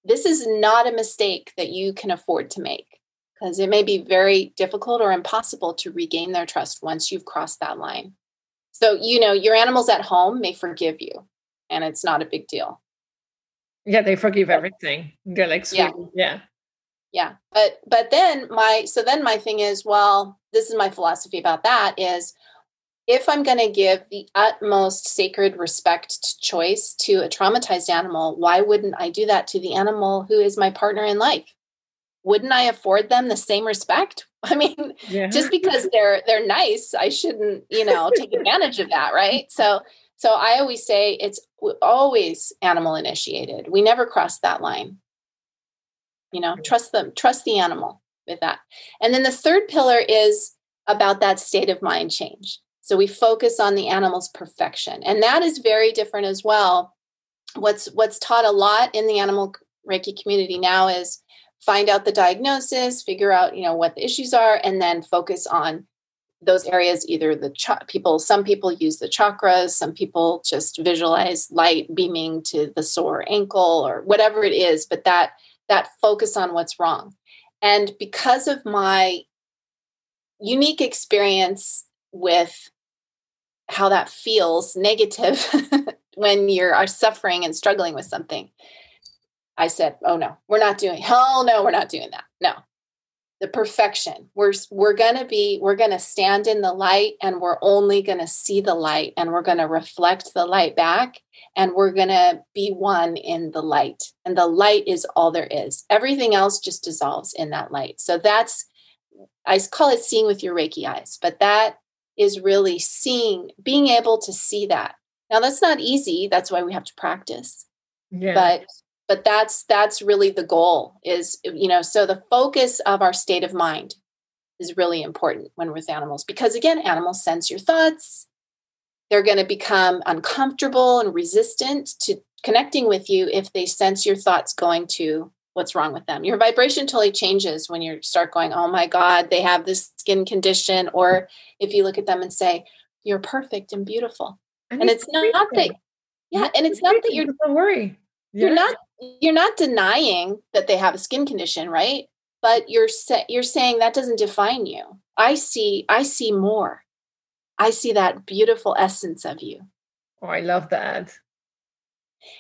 this is not a mistake that you can afford to make because it may be very difficult or impossible to regain their trust once you've crossed that line. So you know your animals at home may forgive you, and it's not a big deal. Yeah, they forgive everything. They're like, sweet. yeah, yeah, yeah. But but then my so then my thing is, well, this is my philosophy about that is, if I'm going to give the utmost sacred respect to choice to a traumatized animal, why wouldn't I do that to the animal who is my partner in life? Wouldn't I afford them the same respect? I mean, yeah. just because they're they're nice, I shouldn't, you know, take advantage of that, right? So, so I always say it's always animal initiated. We never cross that line. You know, trust them, trust the animal with that. And then the third pillar is about that state of mind change. So we focus on the animal's perfection, and that is very different as well. What's what's taught a lot in the animal Reiki community now is find out the diagnosis, figure out, you know, what the issues are, and then focus on those areas. Either the ch- people, some people use the chakras, some people just visualize light beaming to the sore ankle or whatever it is, but that that focus on what's wrong. And because of my unique experience with how that feels negative when you're suffering and struggling with something, I said, oh no, we're not doing, hell no, we're not doing that. No, the perfection. We're, we're going to be, we're going to stand in the light, and we're only going to see the light, and we're going to reflect the light back, and we're going to be one in the light. And the light is all there is. Everything else just dissolves in that light. So that's, I call it seeing with your Reiki eyes, but that is really seeing, being able to see that. Now that's not easy. That's why we have to practice. Yeah. But, but that's, that's really the goal is, you know, so the focus of our state of mind is really important when we're with animals, because again, animals sense your thoughts. They're going to become uncomfortable and resistant to connecting with you if they sense your thoughts going to what's wrong with them. Your vibration totally changes when you start going, oh my God, they have this skin condition. Or if you look at them and say, you're perfect and beautiful. And, and it's, it's not, not that, yeah. And it's not that you're, don't worry. Yeah. You're not, you're not denying that they have a skin condition, right? But you're, sa- you're saying that doesn't define you. I see, I see more. I see that beautiful essence of you. Oh, I love that.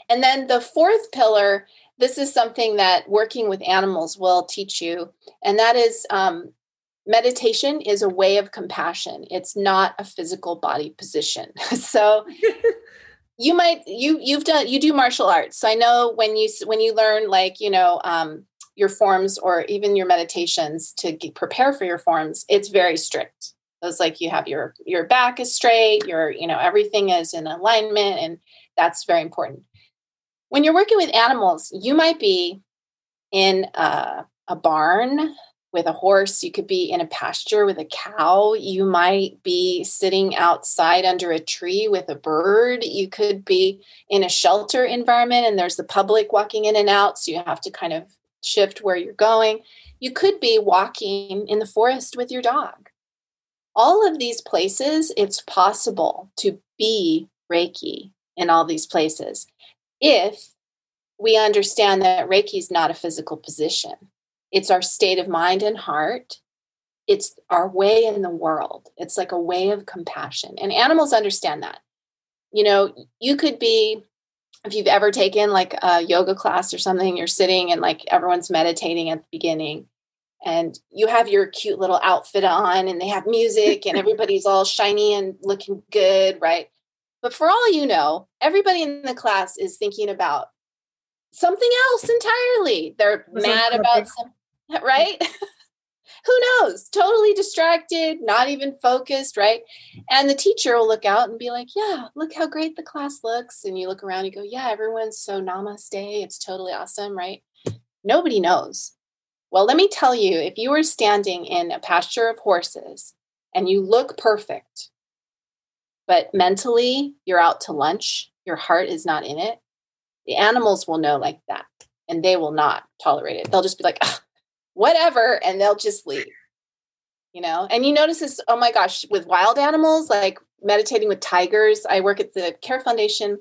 And then the fourth pillar, this is something that working with animals will teach you. And that is um, meditation is a way of compassion. It's not a physical body position. So you might, you, you've done, you do martial arts. So I know when you, when you learn, like, you know, um, your forms or even your meditations to get, prepare for your forms, it's very strict. It's like you have your, your back is straight, your, you know, everything is in alignment, and that's very important. When you're working with animals, you might be in a, a barn with a horse. You could be in a pasture with a cow. You might be sitting outside under a tree with a bird. You could be in a shelter environment, and there's the public walking in and out. So you have to kind of shift where you're going. You could be walking in the forest with your dog. All of these places, it's possible to be Reiki in all these places, if we understand that Reiki is not a physical position. It's our state of mind and heart. It's our way in the world. It's like a way of compassion. And animals understand that. You know, you could be, if you've ever taken like a yoga class or something, you're sitting and like everyone's meditating at the beginning, and you have your cute little outfit on, and they have music and everybody's all shiny and looking good, right? But for all you know, everybody in the class is thinking about something else entirely. They're That's mad about something, right? Who knows? Totally distracted, not even focused, right? And the teacher will look out and be like, yeah, look how great the class looks. And you look around and go, yeah, everyone's so namaste. It's totally awesome, right? Nobody knows. Well, let me tell you, if you were standing in a pasture of horses and you look perfect, but mentally, you're out to lunch. Your heart is not in it. The animals will know like that, and they will not tolerate it. They'll just be like, oh, whatever, and they'll just leave. You know, and you notice this, oh my gosh, with wild animals, like meditating with tigers. I work at the Care Foundation,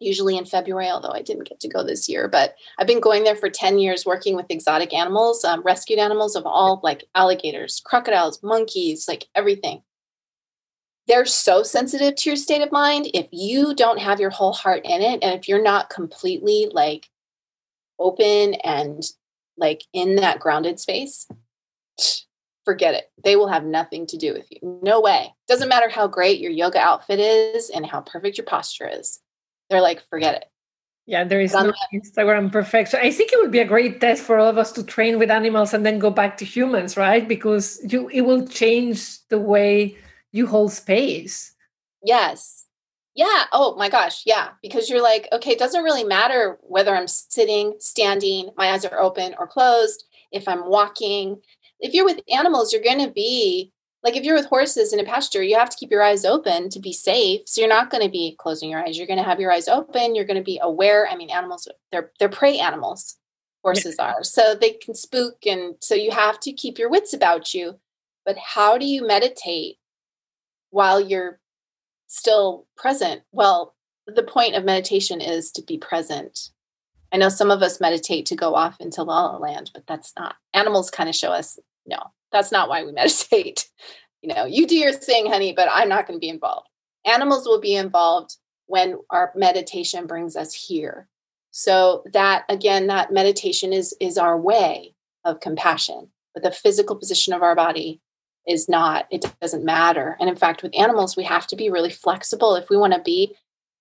usually in February, although I didn't get to go this year. But I've been going there for ten years, working with exotic animals, um, rescued animals of all, like alligators, crocodiles, monkeys, like everything. They're so sensitive to your state of mind. If you don't have your whole heart in it, and if you're not completely like open and like in that grounded space, forget it. They will have nothing to do with you. No way. Doesn't matter how great your yoga outfit is and how perfect your posture is. They're like, forget it. Yeah, there is no Instagram perfection. I think it would be a great test for all of us to train with animals and then go back to humans, right? Because you, it will change the way you hold space. Yes. Yeah. Oh my gosh. Yeah. Because you're like, okay, it doesn't really matter whether I'm sitting, standing, my eyes are open or closed. If I'm walking, if you're with animals, you're going to be like, if you're with horses in a pasture, you have to keep your eyes open to be safe. So you're not going to be closing your eyes. You're going to have your eyes open. You're going to be aware. I mean, animals, they're, they're prey animals. Horses yeah. are. So they can spook. And so you have to keep your wits about you. But how do you meditate while you're still present? Well, the point of meditation is to be present. I know some of us meditate to go off into La La Land, but that's not. Animals kind of show us, no, that's not why we meditate. You know, you do your thing, honey, but I'm not going to be involved. Animals will be involved when our meditation brings us here. So that, again, that meditation is, is our way of compassion. But the physical position of our body is not, it doesn't matter. And in fact, with animals, we have to be really flexible. If we want to be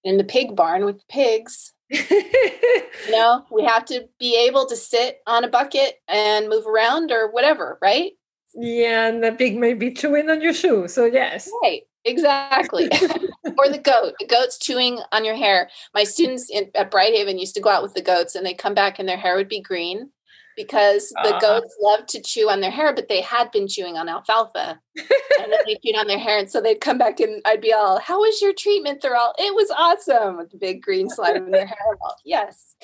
in the pig barn with pigs, you know, we have to be able to sit on a bucket and move around or whatever, right? Yeah, and the pig may be chewing on your shoe, so yes. Right, exactly. Or the goat. The goat's chewing on your hair. My students in, at Bright Haven used to go out with the goats, and they come back and their hair would be green because the uh. goats loved to chew on their hair, but they had been chewing on alfalfa. And then they chewed on their hair, and so they'd come back and I'd be all, how was your treatment? They're all, it was awesome, with the big green slime in their hair. All, yes.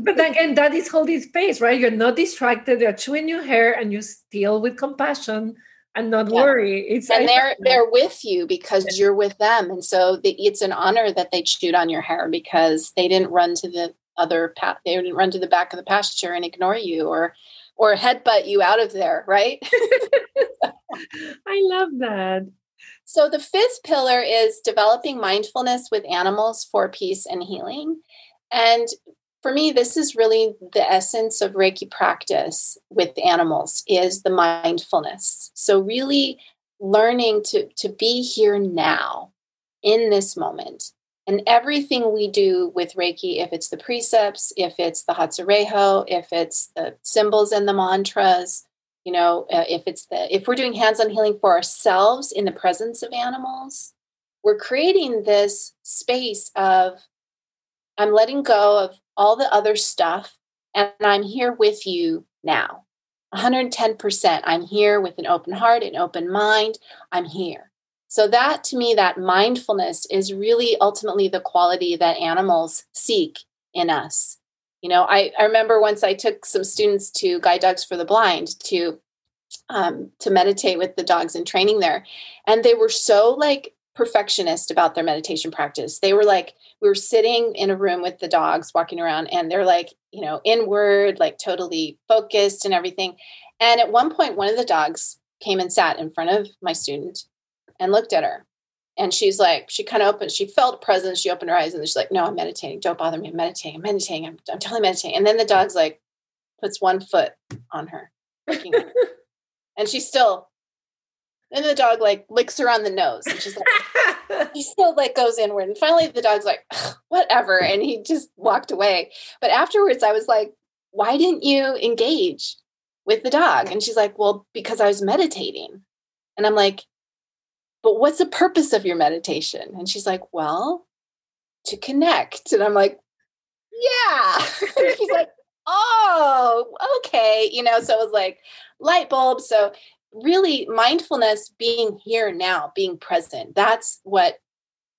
But again, that is holding space, right? You're not distracted. They're chewing your hair and you still with compassion and not yeah. worry. It's and they're, they're with you because you're with them. And so the, it's an honor that they chewed on your hair because they didn't run to the other path. They would run to the back of the pasture and ignore you or, or headbutt you out of there. Right. I love that. So the fifth pillar is developing mindfulness with animals for peace and healing. And for me, this is really the essence of Reiki practice with animals is the mindfulness. So really learning to, to be here now in this moment. And everything we do with Reiki, if it's the precepts, if it's the Hatsureho, if it's the symbols and the mantras, you know, uh, if it's the, if we're doing hands-on healing for ourselves in the presence of animals, we're creating this space of, I'm letting go of all the other stuff and I'm here with you now. one hundred ten percent. I'm here with an open heart, an open mind. I'm here. So that, to me, that mindfulness is really ultimately the quality that animals seek in us. You know, I, I remember once I took some students to Guide Dogs for the Blind to um, to meditate with the dogs in training there. And they were so like perfectionist about their meditation practice. They were like, we were sitting in a room with the dogs walking around and they're like, you know, inward, like totally focused and everything. And at one point, one of the dogs came and sat in front of my student and looked at her. And she's like, she kind of opened, she felt presence. She opened her eyes and she's like, no, I'm meditating. Don't bother me. I'm meditating. I'm meditating. I'm, I'm totally meditating. And then the dog's like, puts one foot on her. Looking at her. And she's still, and the dog like licks her on the nose. And she's like, she still like goes inward. And finally the dog's like, whatever. And he just walked away. But afterwards I was like, why didn't you engage with the dog? And she's like, well, because I was meditating. And I'm like, but what's the purpose of your meditation? And she's like, well, to connect. And I'm like, yeah. She's like, oh, okay. You know, so it was like light bulb. So really mindfulness, being here now, being present. That's what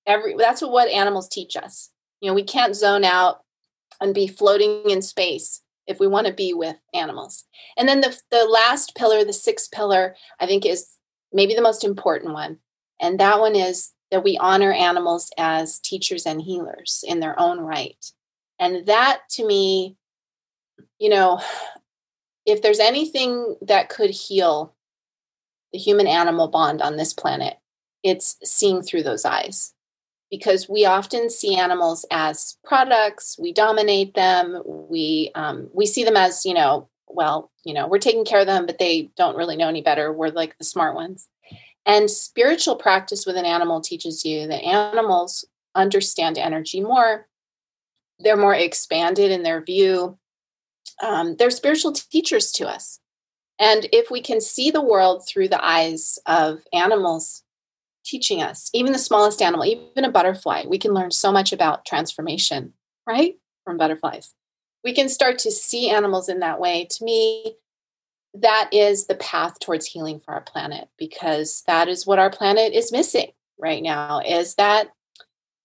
every, that's what, what animals teach us. You know, we can't zone out and be floating in space if we want to be with animals. And then the, the last pillar, the sixth pillar, I think is maybe the most important one. And that one is that we honor animals as teachers and healers in their own right. And that to me, you know, if there's anything that could heal the human animal bond on this planet, it's seeing through those eyes. because we often see animals as products. We dominate them. We um, we see them as, you know, well, you know, we're taking care of them, but they don't really know any better. We're like the smart ones. And spiritual practice with an animal teaches you that animals understand energy more. They're more expanded in their view. Um, they're spiritual teachers to us. And if we can see the world through the eyes of animals teaching us, even the smallest animal, even a butterfly, we can learn so much about transformation, right? From butterflies. We can start to see animals in that way. To me, that is the path towards healing for our planet, because that is what our planet is missing right now, is that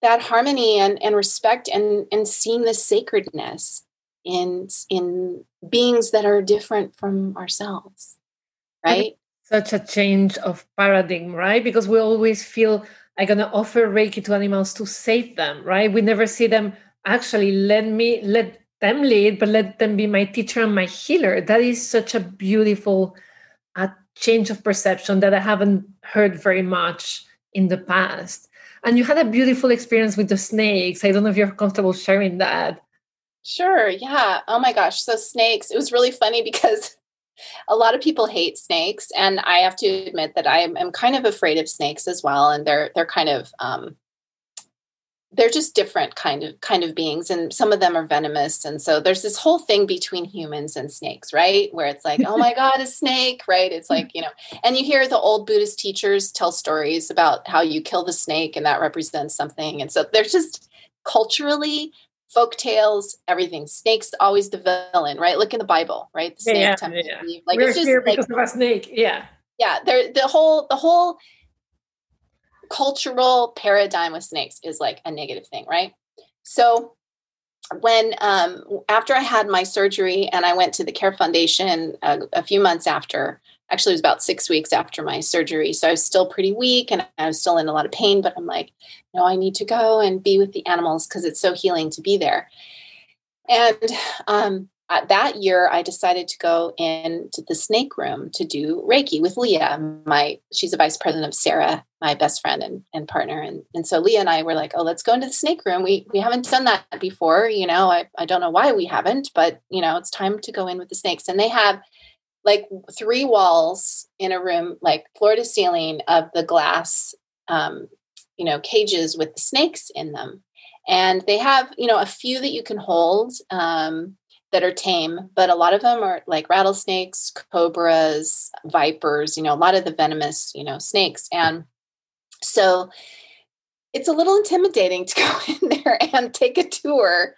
that harmony and, and respect and, and seeing the sacredness in in beings that are different from ourselves, right? Such a change of paradigm, right? Because we always feel I'm going to offer Reiki to animals to save them, right? We never see them actually let me let them lead, but let them be my teacher and my healer. That is such a beautiful uh, change of perception that I haven't heard very much in the past. And you had a beautiful experience with the snakes. I don't know if you're comfortable sharing that. Sure. Yeah. Oh my gosh. So snakes, it was really funny because a lot of people hate snakes, and I have to admit that I am kind of afraid of snakes as well. And they're, they're kind of, um, they're just different kind of, kind of beings. And some of them are venomous. And so there's this whole thing between humans and snakes, right? Where it's like, oh my God, a snake, right? It's like, you know, and you hear the old Buddhist teachers tell stories about how you kill the snake and that represents something. And so there's just culturally, folk tales, everything. Snake's always the villain, right? Look in the Bible, right? The snake yeah, tempted yeah. Eve. Like, we're it's just here because like, of a snake. Yeah. Yeah. There, the whole, the whole cultural paradigm with snakes is like a negative thing, right? So when, um, after I had my surgery and I went to the Care Foundation a, a few months after, actually it was about six weeks after my surgery. So I was still pretty weak and I was still in a lot of pain, but I'm like, no, I need to go and be with the animals because it's so healing to be there. And um, that year I decided to go into the snake room to do Reiki with Leah. My, she's the vice president of Sarah, my best friend and, and partner. And, and so Leah and I were like, oh, let's go into the snake room. We we haven't done that before. You know, I, I don't know why we haven't, but you know, it's time to go in with the snakes. And they have like three walls in a room, like floor to ceiling of the glass, um, you know, cages with the snakes in them. And they have, you know, a few that you can hold um, that are tame, but a lot of them are like rattlesnakes, cobras, vipers, you know, a lot of the venomous, you know, snakes. And so it's a little intimidating to go in there and take a tour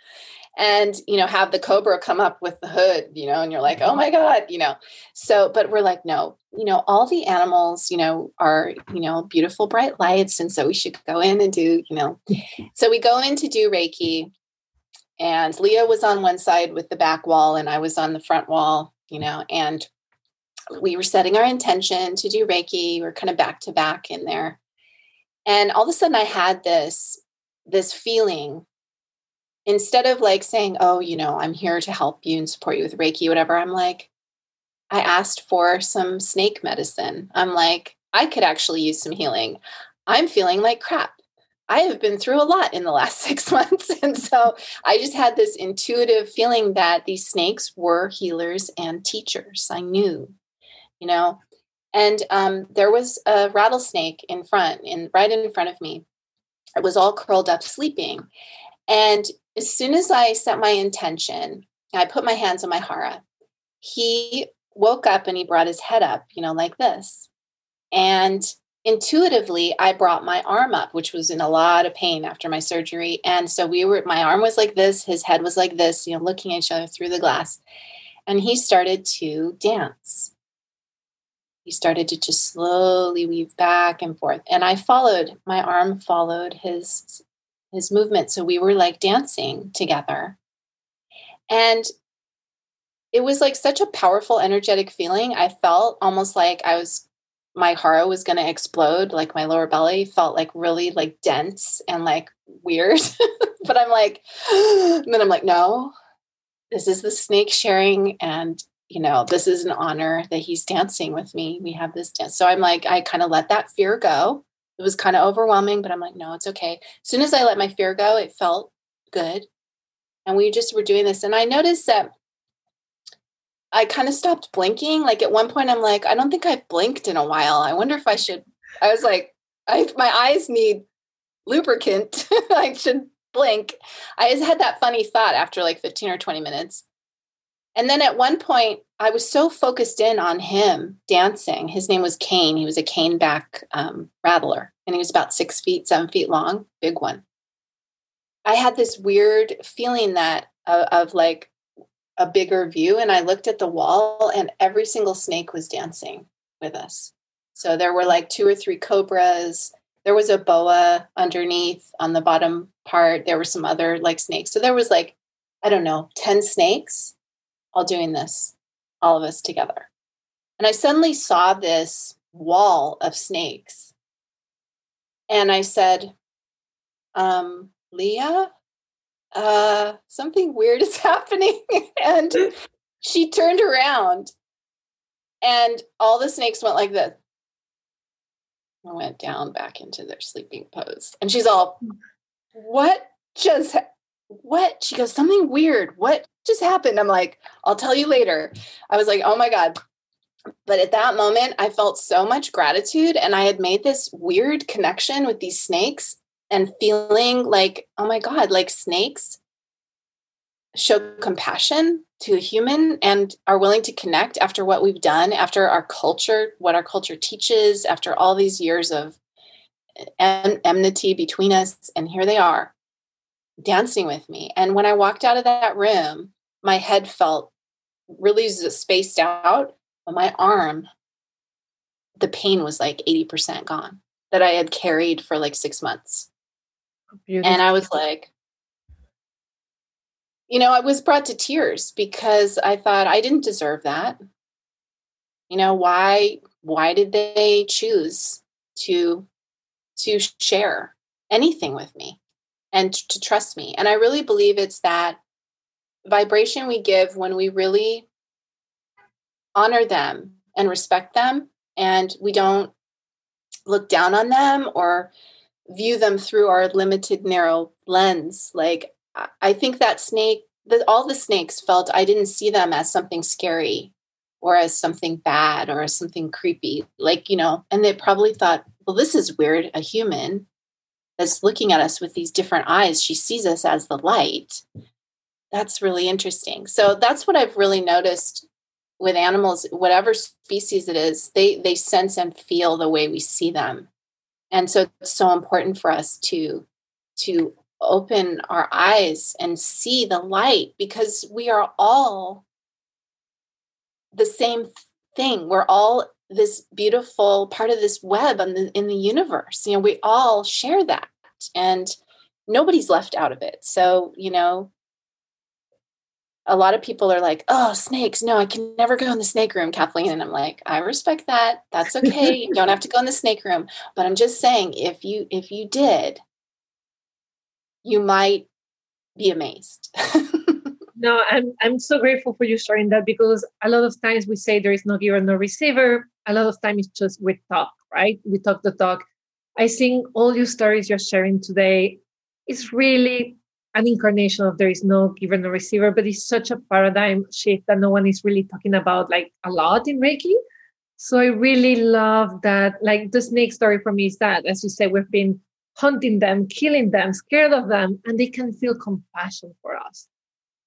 and, you know, have the cobra come up with the hood, you know, and you're like, oh my God, you know, so, but we're like, no, you know, all the animals, you know, are, you know, beautiful, bright lights. And so we should go in and do, you know, so we go in to do Reiki and Leah was on one side with the back wall and I was on the front wall, you know, and we were setting our intention to do Reiki. We're kind of back to back in there. And all of a sudden I had this, this feeling. Instead of like saying, oh, you know, I'm here to help you and support you with Reiki, whatever. I'm like, I asked for some snake medicine. I'm like, I could actually use some healing. I'm feeling like crap. I have been through a lot in the last six months. And so I just had this intuitive feeling that these snakes were healers and teachers. I knew, you know, and um, there was a rattlesnake in front and right in front of me. It was all curled up sleeping. And as soon as I set my intention, I put my hands on my hara, he woke up and he brought his head up, you know, like this. And intuitively, I brought my arm up, which was in a lot of pain after my surgery. And so we were, my arm was like this, his head was like this, you know, looking at each other through the glass. And he started to dance. He started to just slowly weave back and forth. And I followed, my arm followed his his movement. So we were like dancing together. And it was like such a powerful, energetic feeling. I felt almost like I was, my hara was going to explode. Like my lower belly felt like really like dense and like weird, but I'm like, and then I'm like, no, this is the snake sharing. And, you know, this is an honor that he's dancing with me. We have this dance. So I'm like, I kind of let that fear go. It was kind of overwhelming, but I'm like, no, it's okay. As soon as I let my fear go, it felt good. And we just were doing this. And I noticed that I kind of stopped blinking. Like at one point I'm like, I don't think I've blinked in a while. I wonder if I should, I was like, I, my eyes need lubricant. I should blink. I just had that funny thought after like fifteen or twenty minutes. And then at one point I was so focused in on him dancing. His name was Kane. He was a cane back um, rattler. And he was about six feet, seven feet long, big one. I had this weird feeling that uh, of like a bigger view. And I looked at the wall and every single snake was dancing with us. So there were like two or three cobras. There was a boa underneath on the bottom part. There were some other like snakes. So there was like, I don't know, ten snakes all doing this, all of us together. And I suddenly saw this wall of snakes. And I said, um, Leah, uh, something weird is happening. And she turned around and all the snakes went like this. I went down back into their sleeping pose. And she's all, what just, what? She goes, something weird. What just happened? I'm like, I'll tell you later. I was like, oh my God. But at that moment, I felt so much gratitude. And I had made this weird connection with these snakes and feeling like, oh my God, like snakes show compassion to a human and are willing to connect after what we've done, after our culture, what our culture teaches, after all these years of en- enmity between us. And here they are dancing with me. And when I walked out of that room, my head felt really spaced out, but my arm, the pain was like eighty percent gone that I had carried for like six months. Beautiful. And I was like, you know, I was brought to tears because I thought I didn't deserve that. You know, why, why did they choose to, to share anything with me and to trust me? And I really believe it's that vibration we give when we really honor them and respect them. And we don't look down on them or view them through our limited, narrow lens. Like, I think that snake, that all the snakes felt, I didn't see them as something scary or as something bad or as something creepy, like, you know, and they probably thought, well, this is weird. A human that's looking at us with these different eyes, she sees us as the light. That's really interesting. So that's what I've really noticed with animals, whatever species it is, they, they sense and feel the way we see them. And so it's so important for us to, to open our eyes and see the light, because we are all the same thing. We're all this beautiful part of this web in the, in the universe. You know, we all share that and nobody's left out of it. So, you know, a lot of people are like, oh, snakes. No, I can never go in the snake room, Kathleen. And I'm like, I respect that. That's okay. You don't have to go in the snake room. But I'm just saying, if you, if you did, you might be amazed. No, I'm I'm so grateful for you sharing that, because a lot of times we say there is no giver, no receiver. A lot of times it's just we talk, right? We talk the talk. I think all your stories you're sharing today is really an incarnation of there is no giver, no receiver, but it's such a paradigm shift that no one is really talking about like a lot in Reiki. So I really love that. Like the snake story for me is that, as you said, we've been hunting them, killing them, scared of them, and they can feel compassion for us,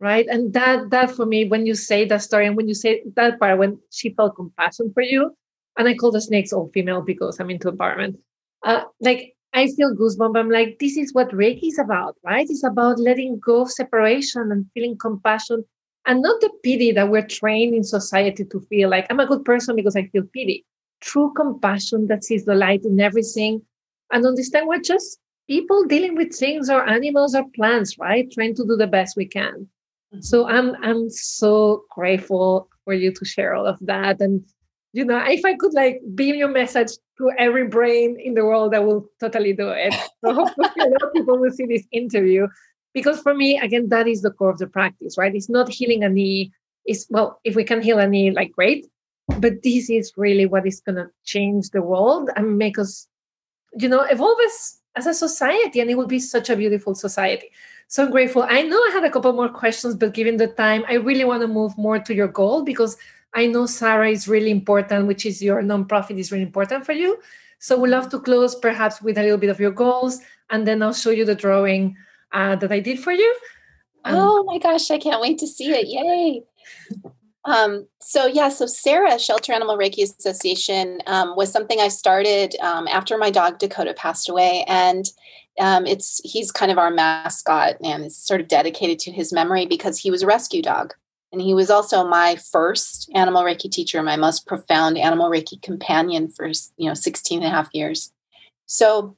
right? And that that for me, when you say that story and when you say that part, when she felt compassion for you, and I call the snakes all female because I'm into empowerment, uh, like I feel goosebumps. I'm like, this is what Reiki is about, right? It's about letting go of separation and feeling compassion, and not the pity that we're trained in society to feel like, I'm a good person because I feel pity. True compassion that sees the light in everything, and understand we're just people dealing with things or animals or plants, right? Trying to do the best we can. Mm-hmm. So I'm I'm so grateful for you to share all of that. And, you know, if I could like beam your message to every brain in the world, I will totally do it. So hopefully a lot of people will see this interview. Because for me, again, that is the core of the practice, right? It's not healing a knee. It's, well, if we can heal a knee, like, great. But this is really what is going to change the world and make us you know, evolve as, as a society, and it would be such a beautiful society. So I'm grateful. I know I had a couple more questions, but given the time, I really want to move more to your goal, because I know Sarah is really important, which is your nonprofit is really important for you. So we'd love to close perhaps with a little bit of your goals, and then I'll show you the drawing uh, that I did for you. Um, oh my gosh, I can't wait to see it. Yay. Um, so yeah, so Sarah, Shelter Animal Reiki Association, um, was something I started um, after my dog Dakota passed away. And um, it's he's kind of our mascot, and it's sort of dedicated to his memory because he was a rescue dog. And he was also my first animal Reiki teacher, my most profound animal Reiki companion for, you know, sixteen and a half years. So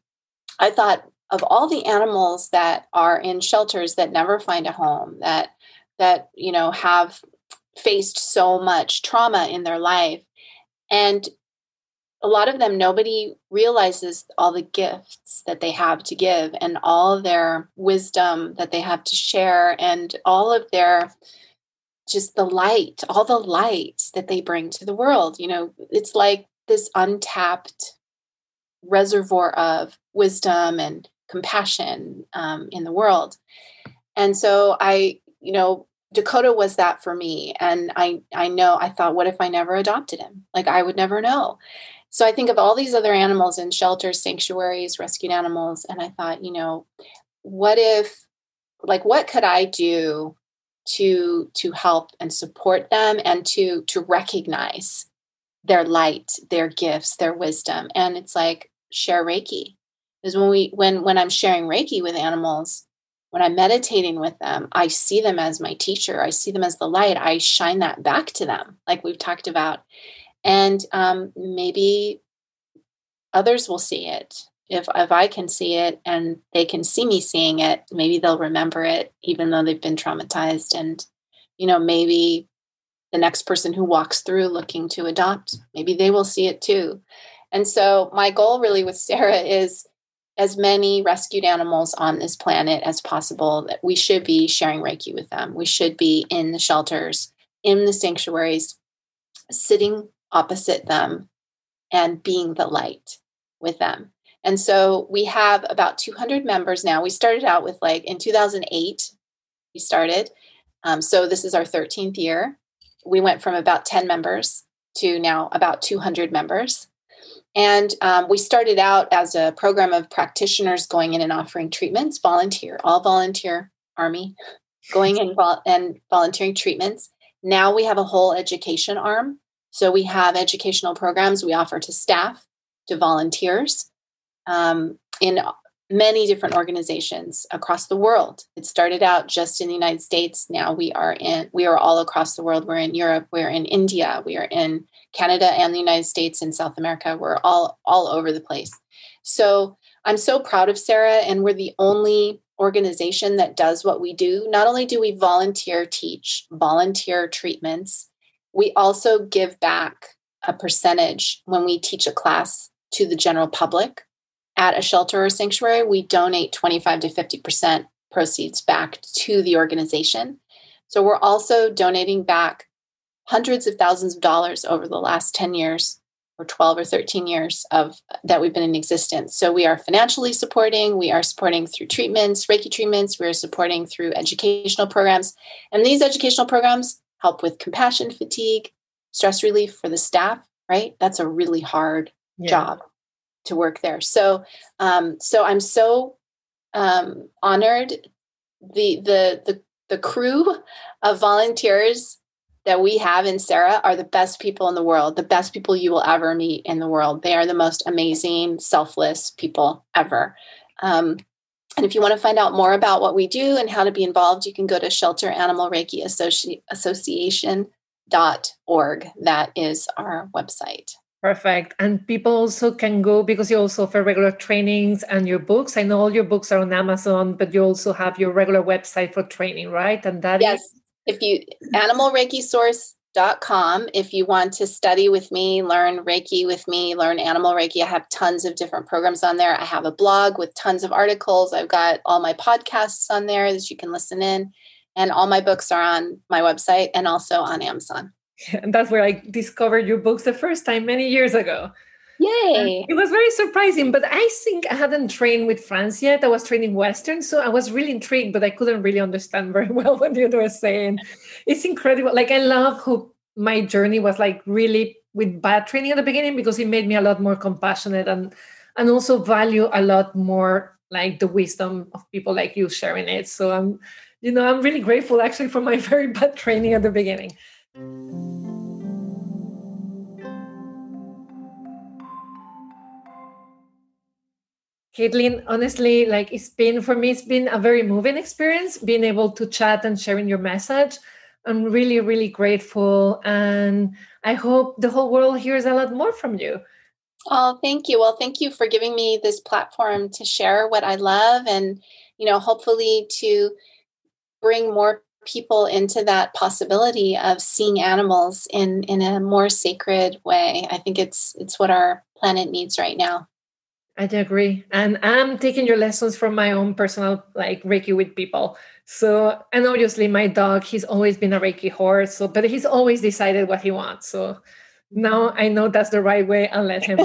I thought, of all the animals that are in shelters that never find a home, that, that, you know, have faced so much trauma in their life, and a lot of them, nobody realizes all the gifts that they have to give and all their wisdom that they have to share and all of their, just the light, all the light that they bring to the world. You know, it's like this untapped reservoir of wisdom and compassion um, in the world. And so I, you know, Dakota was that for me. And I, I know, I thought, what if I never adopted him? Like, I would never know. So I think of all these other animals in shelters, sanctuaries, rescued animals. And I thought, you know, what if, like, what could I do to, to help and support them, and to, to recognize their light, their gifts, their wisdom. And it's like, share Reiki. Because when we, when, when I'm sharing Reiki with animals, when I'm meditating with them, I see them as my teacher. I see them as the light. I shine that back to them, like we've talked about. And um, maybe others will see it. If, if I can see it and they can see me seeing it, maybe they'll remember it, even though they've been traumatized. And, you know, maybe the next person who walks through looking to adopt, maybe they will see it too. And so my goal really with Sarah is as many rescued animals on this planet as possible, that we should be sharing Reiki with them. We should be in the shelters, in the sanctuaries, sitting opposite them and being the light with them. And so we have about two hundred members now. We started out with like in two thousand eight, we started. Um, so this is our thirteenth year. We went from about ten members to now about two hundred members. And um, we started out as a program of practitioners going in and offering treatments, volunteer, all volunteer army, going in vol- and volunteering treatments. Now we have a whole education arm. So we have educational programs we offer to staff, to volunteers, Um, in many different organizations across the world. It started out just in the United States. Now we are in, we are all across the world. We're in Europe. We're in India. We are in Canada and the United States and South America. We're all, all over the place. So I'm so proud of Sarah, and we're the only organization that does what we do. Not only do we volunteer teach, volunteer treatments, we also give back a percentage when we teach a class to the general public. At a shelter or sanctuary, we donate twenty-five to fifty percent proceeds back to the organization. So we're also donating back hundreds of thousands of dollars over the last ten years or twelve or thirteen years of that we've been in existence. So we are financially supporting, we are supporting through treatments, Reiki treatments, we are supporting through educational programs. And these educational programs help with compassion fatigue, stress relief for the staff, right? That's a really hard yeah. job. To work there. So, um, so I'm so, um, honored the, the, the, the crew of volunteers that we have in Sarah are the best people in the world, the best people you will ever meet in the world. They are the most amazing, selfless people ever. Um, and if you want to find out more about what we do and how to be involved, you can go to shelter animal reiki association dot org. That is our website. Perfect. And people also can go, because you also offer regular trainings and your books. I know all your books are on Amazon, but you also have your regular website for training, right? And that yes. is... Yes. If you, animal reiki source dot com, if you want to study with me, learn Reiki with me, learn animal Reiki, I have tons of different programs on there. I have a blog with tons of articles. I've got all my podcasts on there that you can listen in. And all my books are on my website and also on Amazon. And that's where I discovered your books the first time many years ago. Yay! It was very surprising, but I think I hadn't trained with Frans yet. I was training Western, so I was really intrigued, but I couldn't really understand very well what you were saying. It's incredible. Like, I love how my journey was like really with bad training at the beginning, because it made me a lot more compassionate and and also value a lot more like the wisdom of people like you sharing it. So I'm, you know, I'm really grateful actually for my very bad training at the beginning. Caitlin, honestly, like it's been, for me, it's been a very moving experience being able to chat and sharing your message. I'm really, really grateful. And I hope the whole world hears a lot more from you. Oh, thank you. Well, thank you for giving me this platform to share what I love and, you know, hopefully to bring more people into that possibility of seeing animals in, in a more sacred way. I think it's it's what our planet needs right now. I agree. And I'm taking your lessons from my own personal, like, Reiki with people. So, and obviously my dog, he's always been a Reiki whore, so, but he's always decided what he wants. So now I know that's the right way. I'll let him.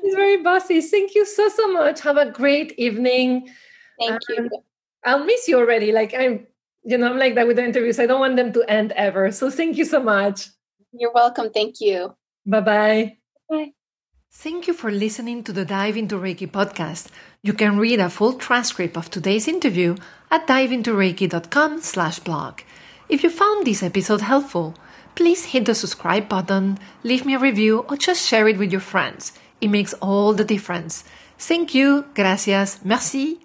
He's very bossy. Thank you so, so much. Have a great evening. Thank um, you. I'll miss you already. Like, I'm, you know, I'm like that with the interviews. I don't want them to end ever. So thank you so much. You're welcome. Thank you. Bye-bye. Bye. Thank you for listening to the Dive Into Reiki podcast. You can read a full transcript of today's interview at diveintoreiki.com slash blog. If you found this episode helpful, please hit the subscribe button, leave me a review, or just share it with your friends. It makes all the difference. Thank you, gracias, merci.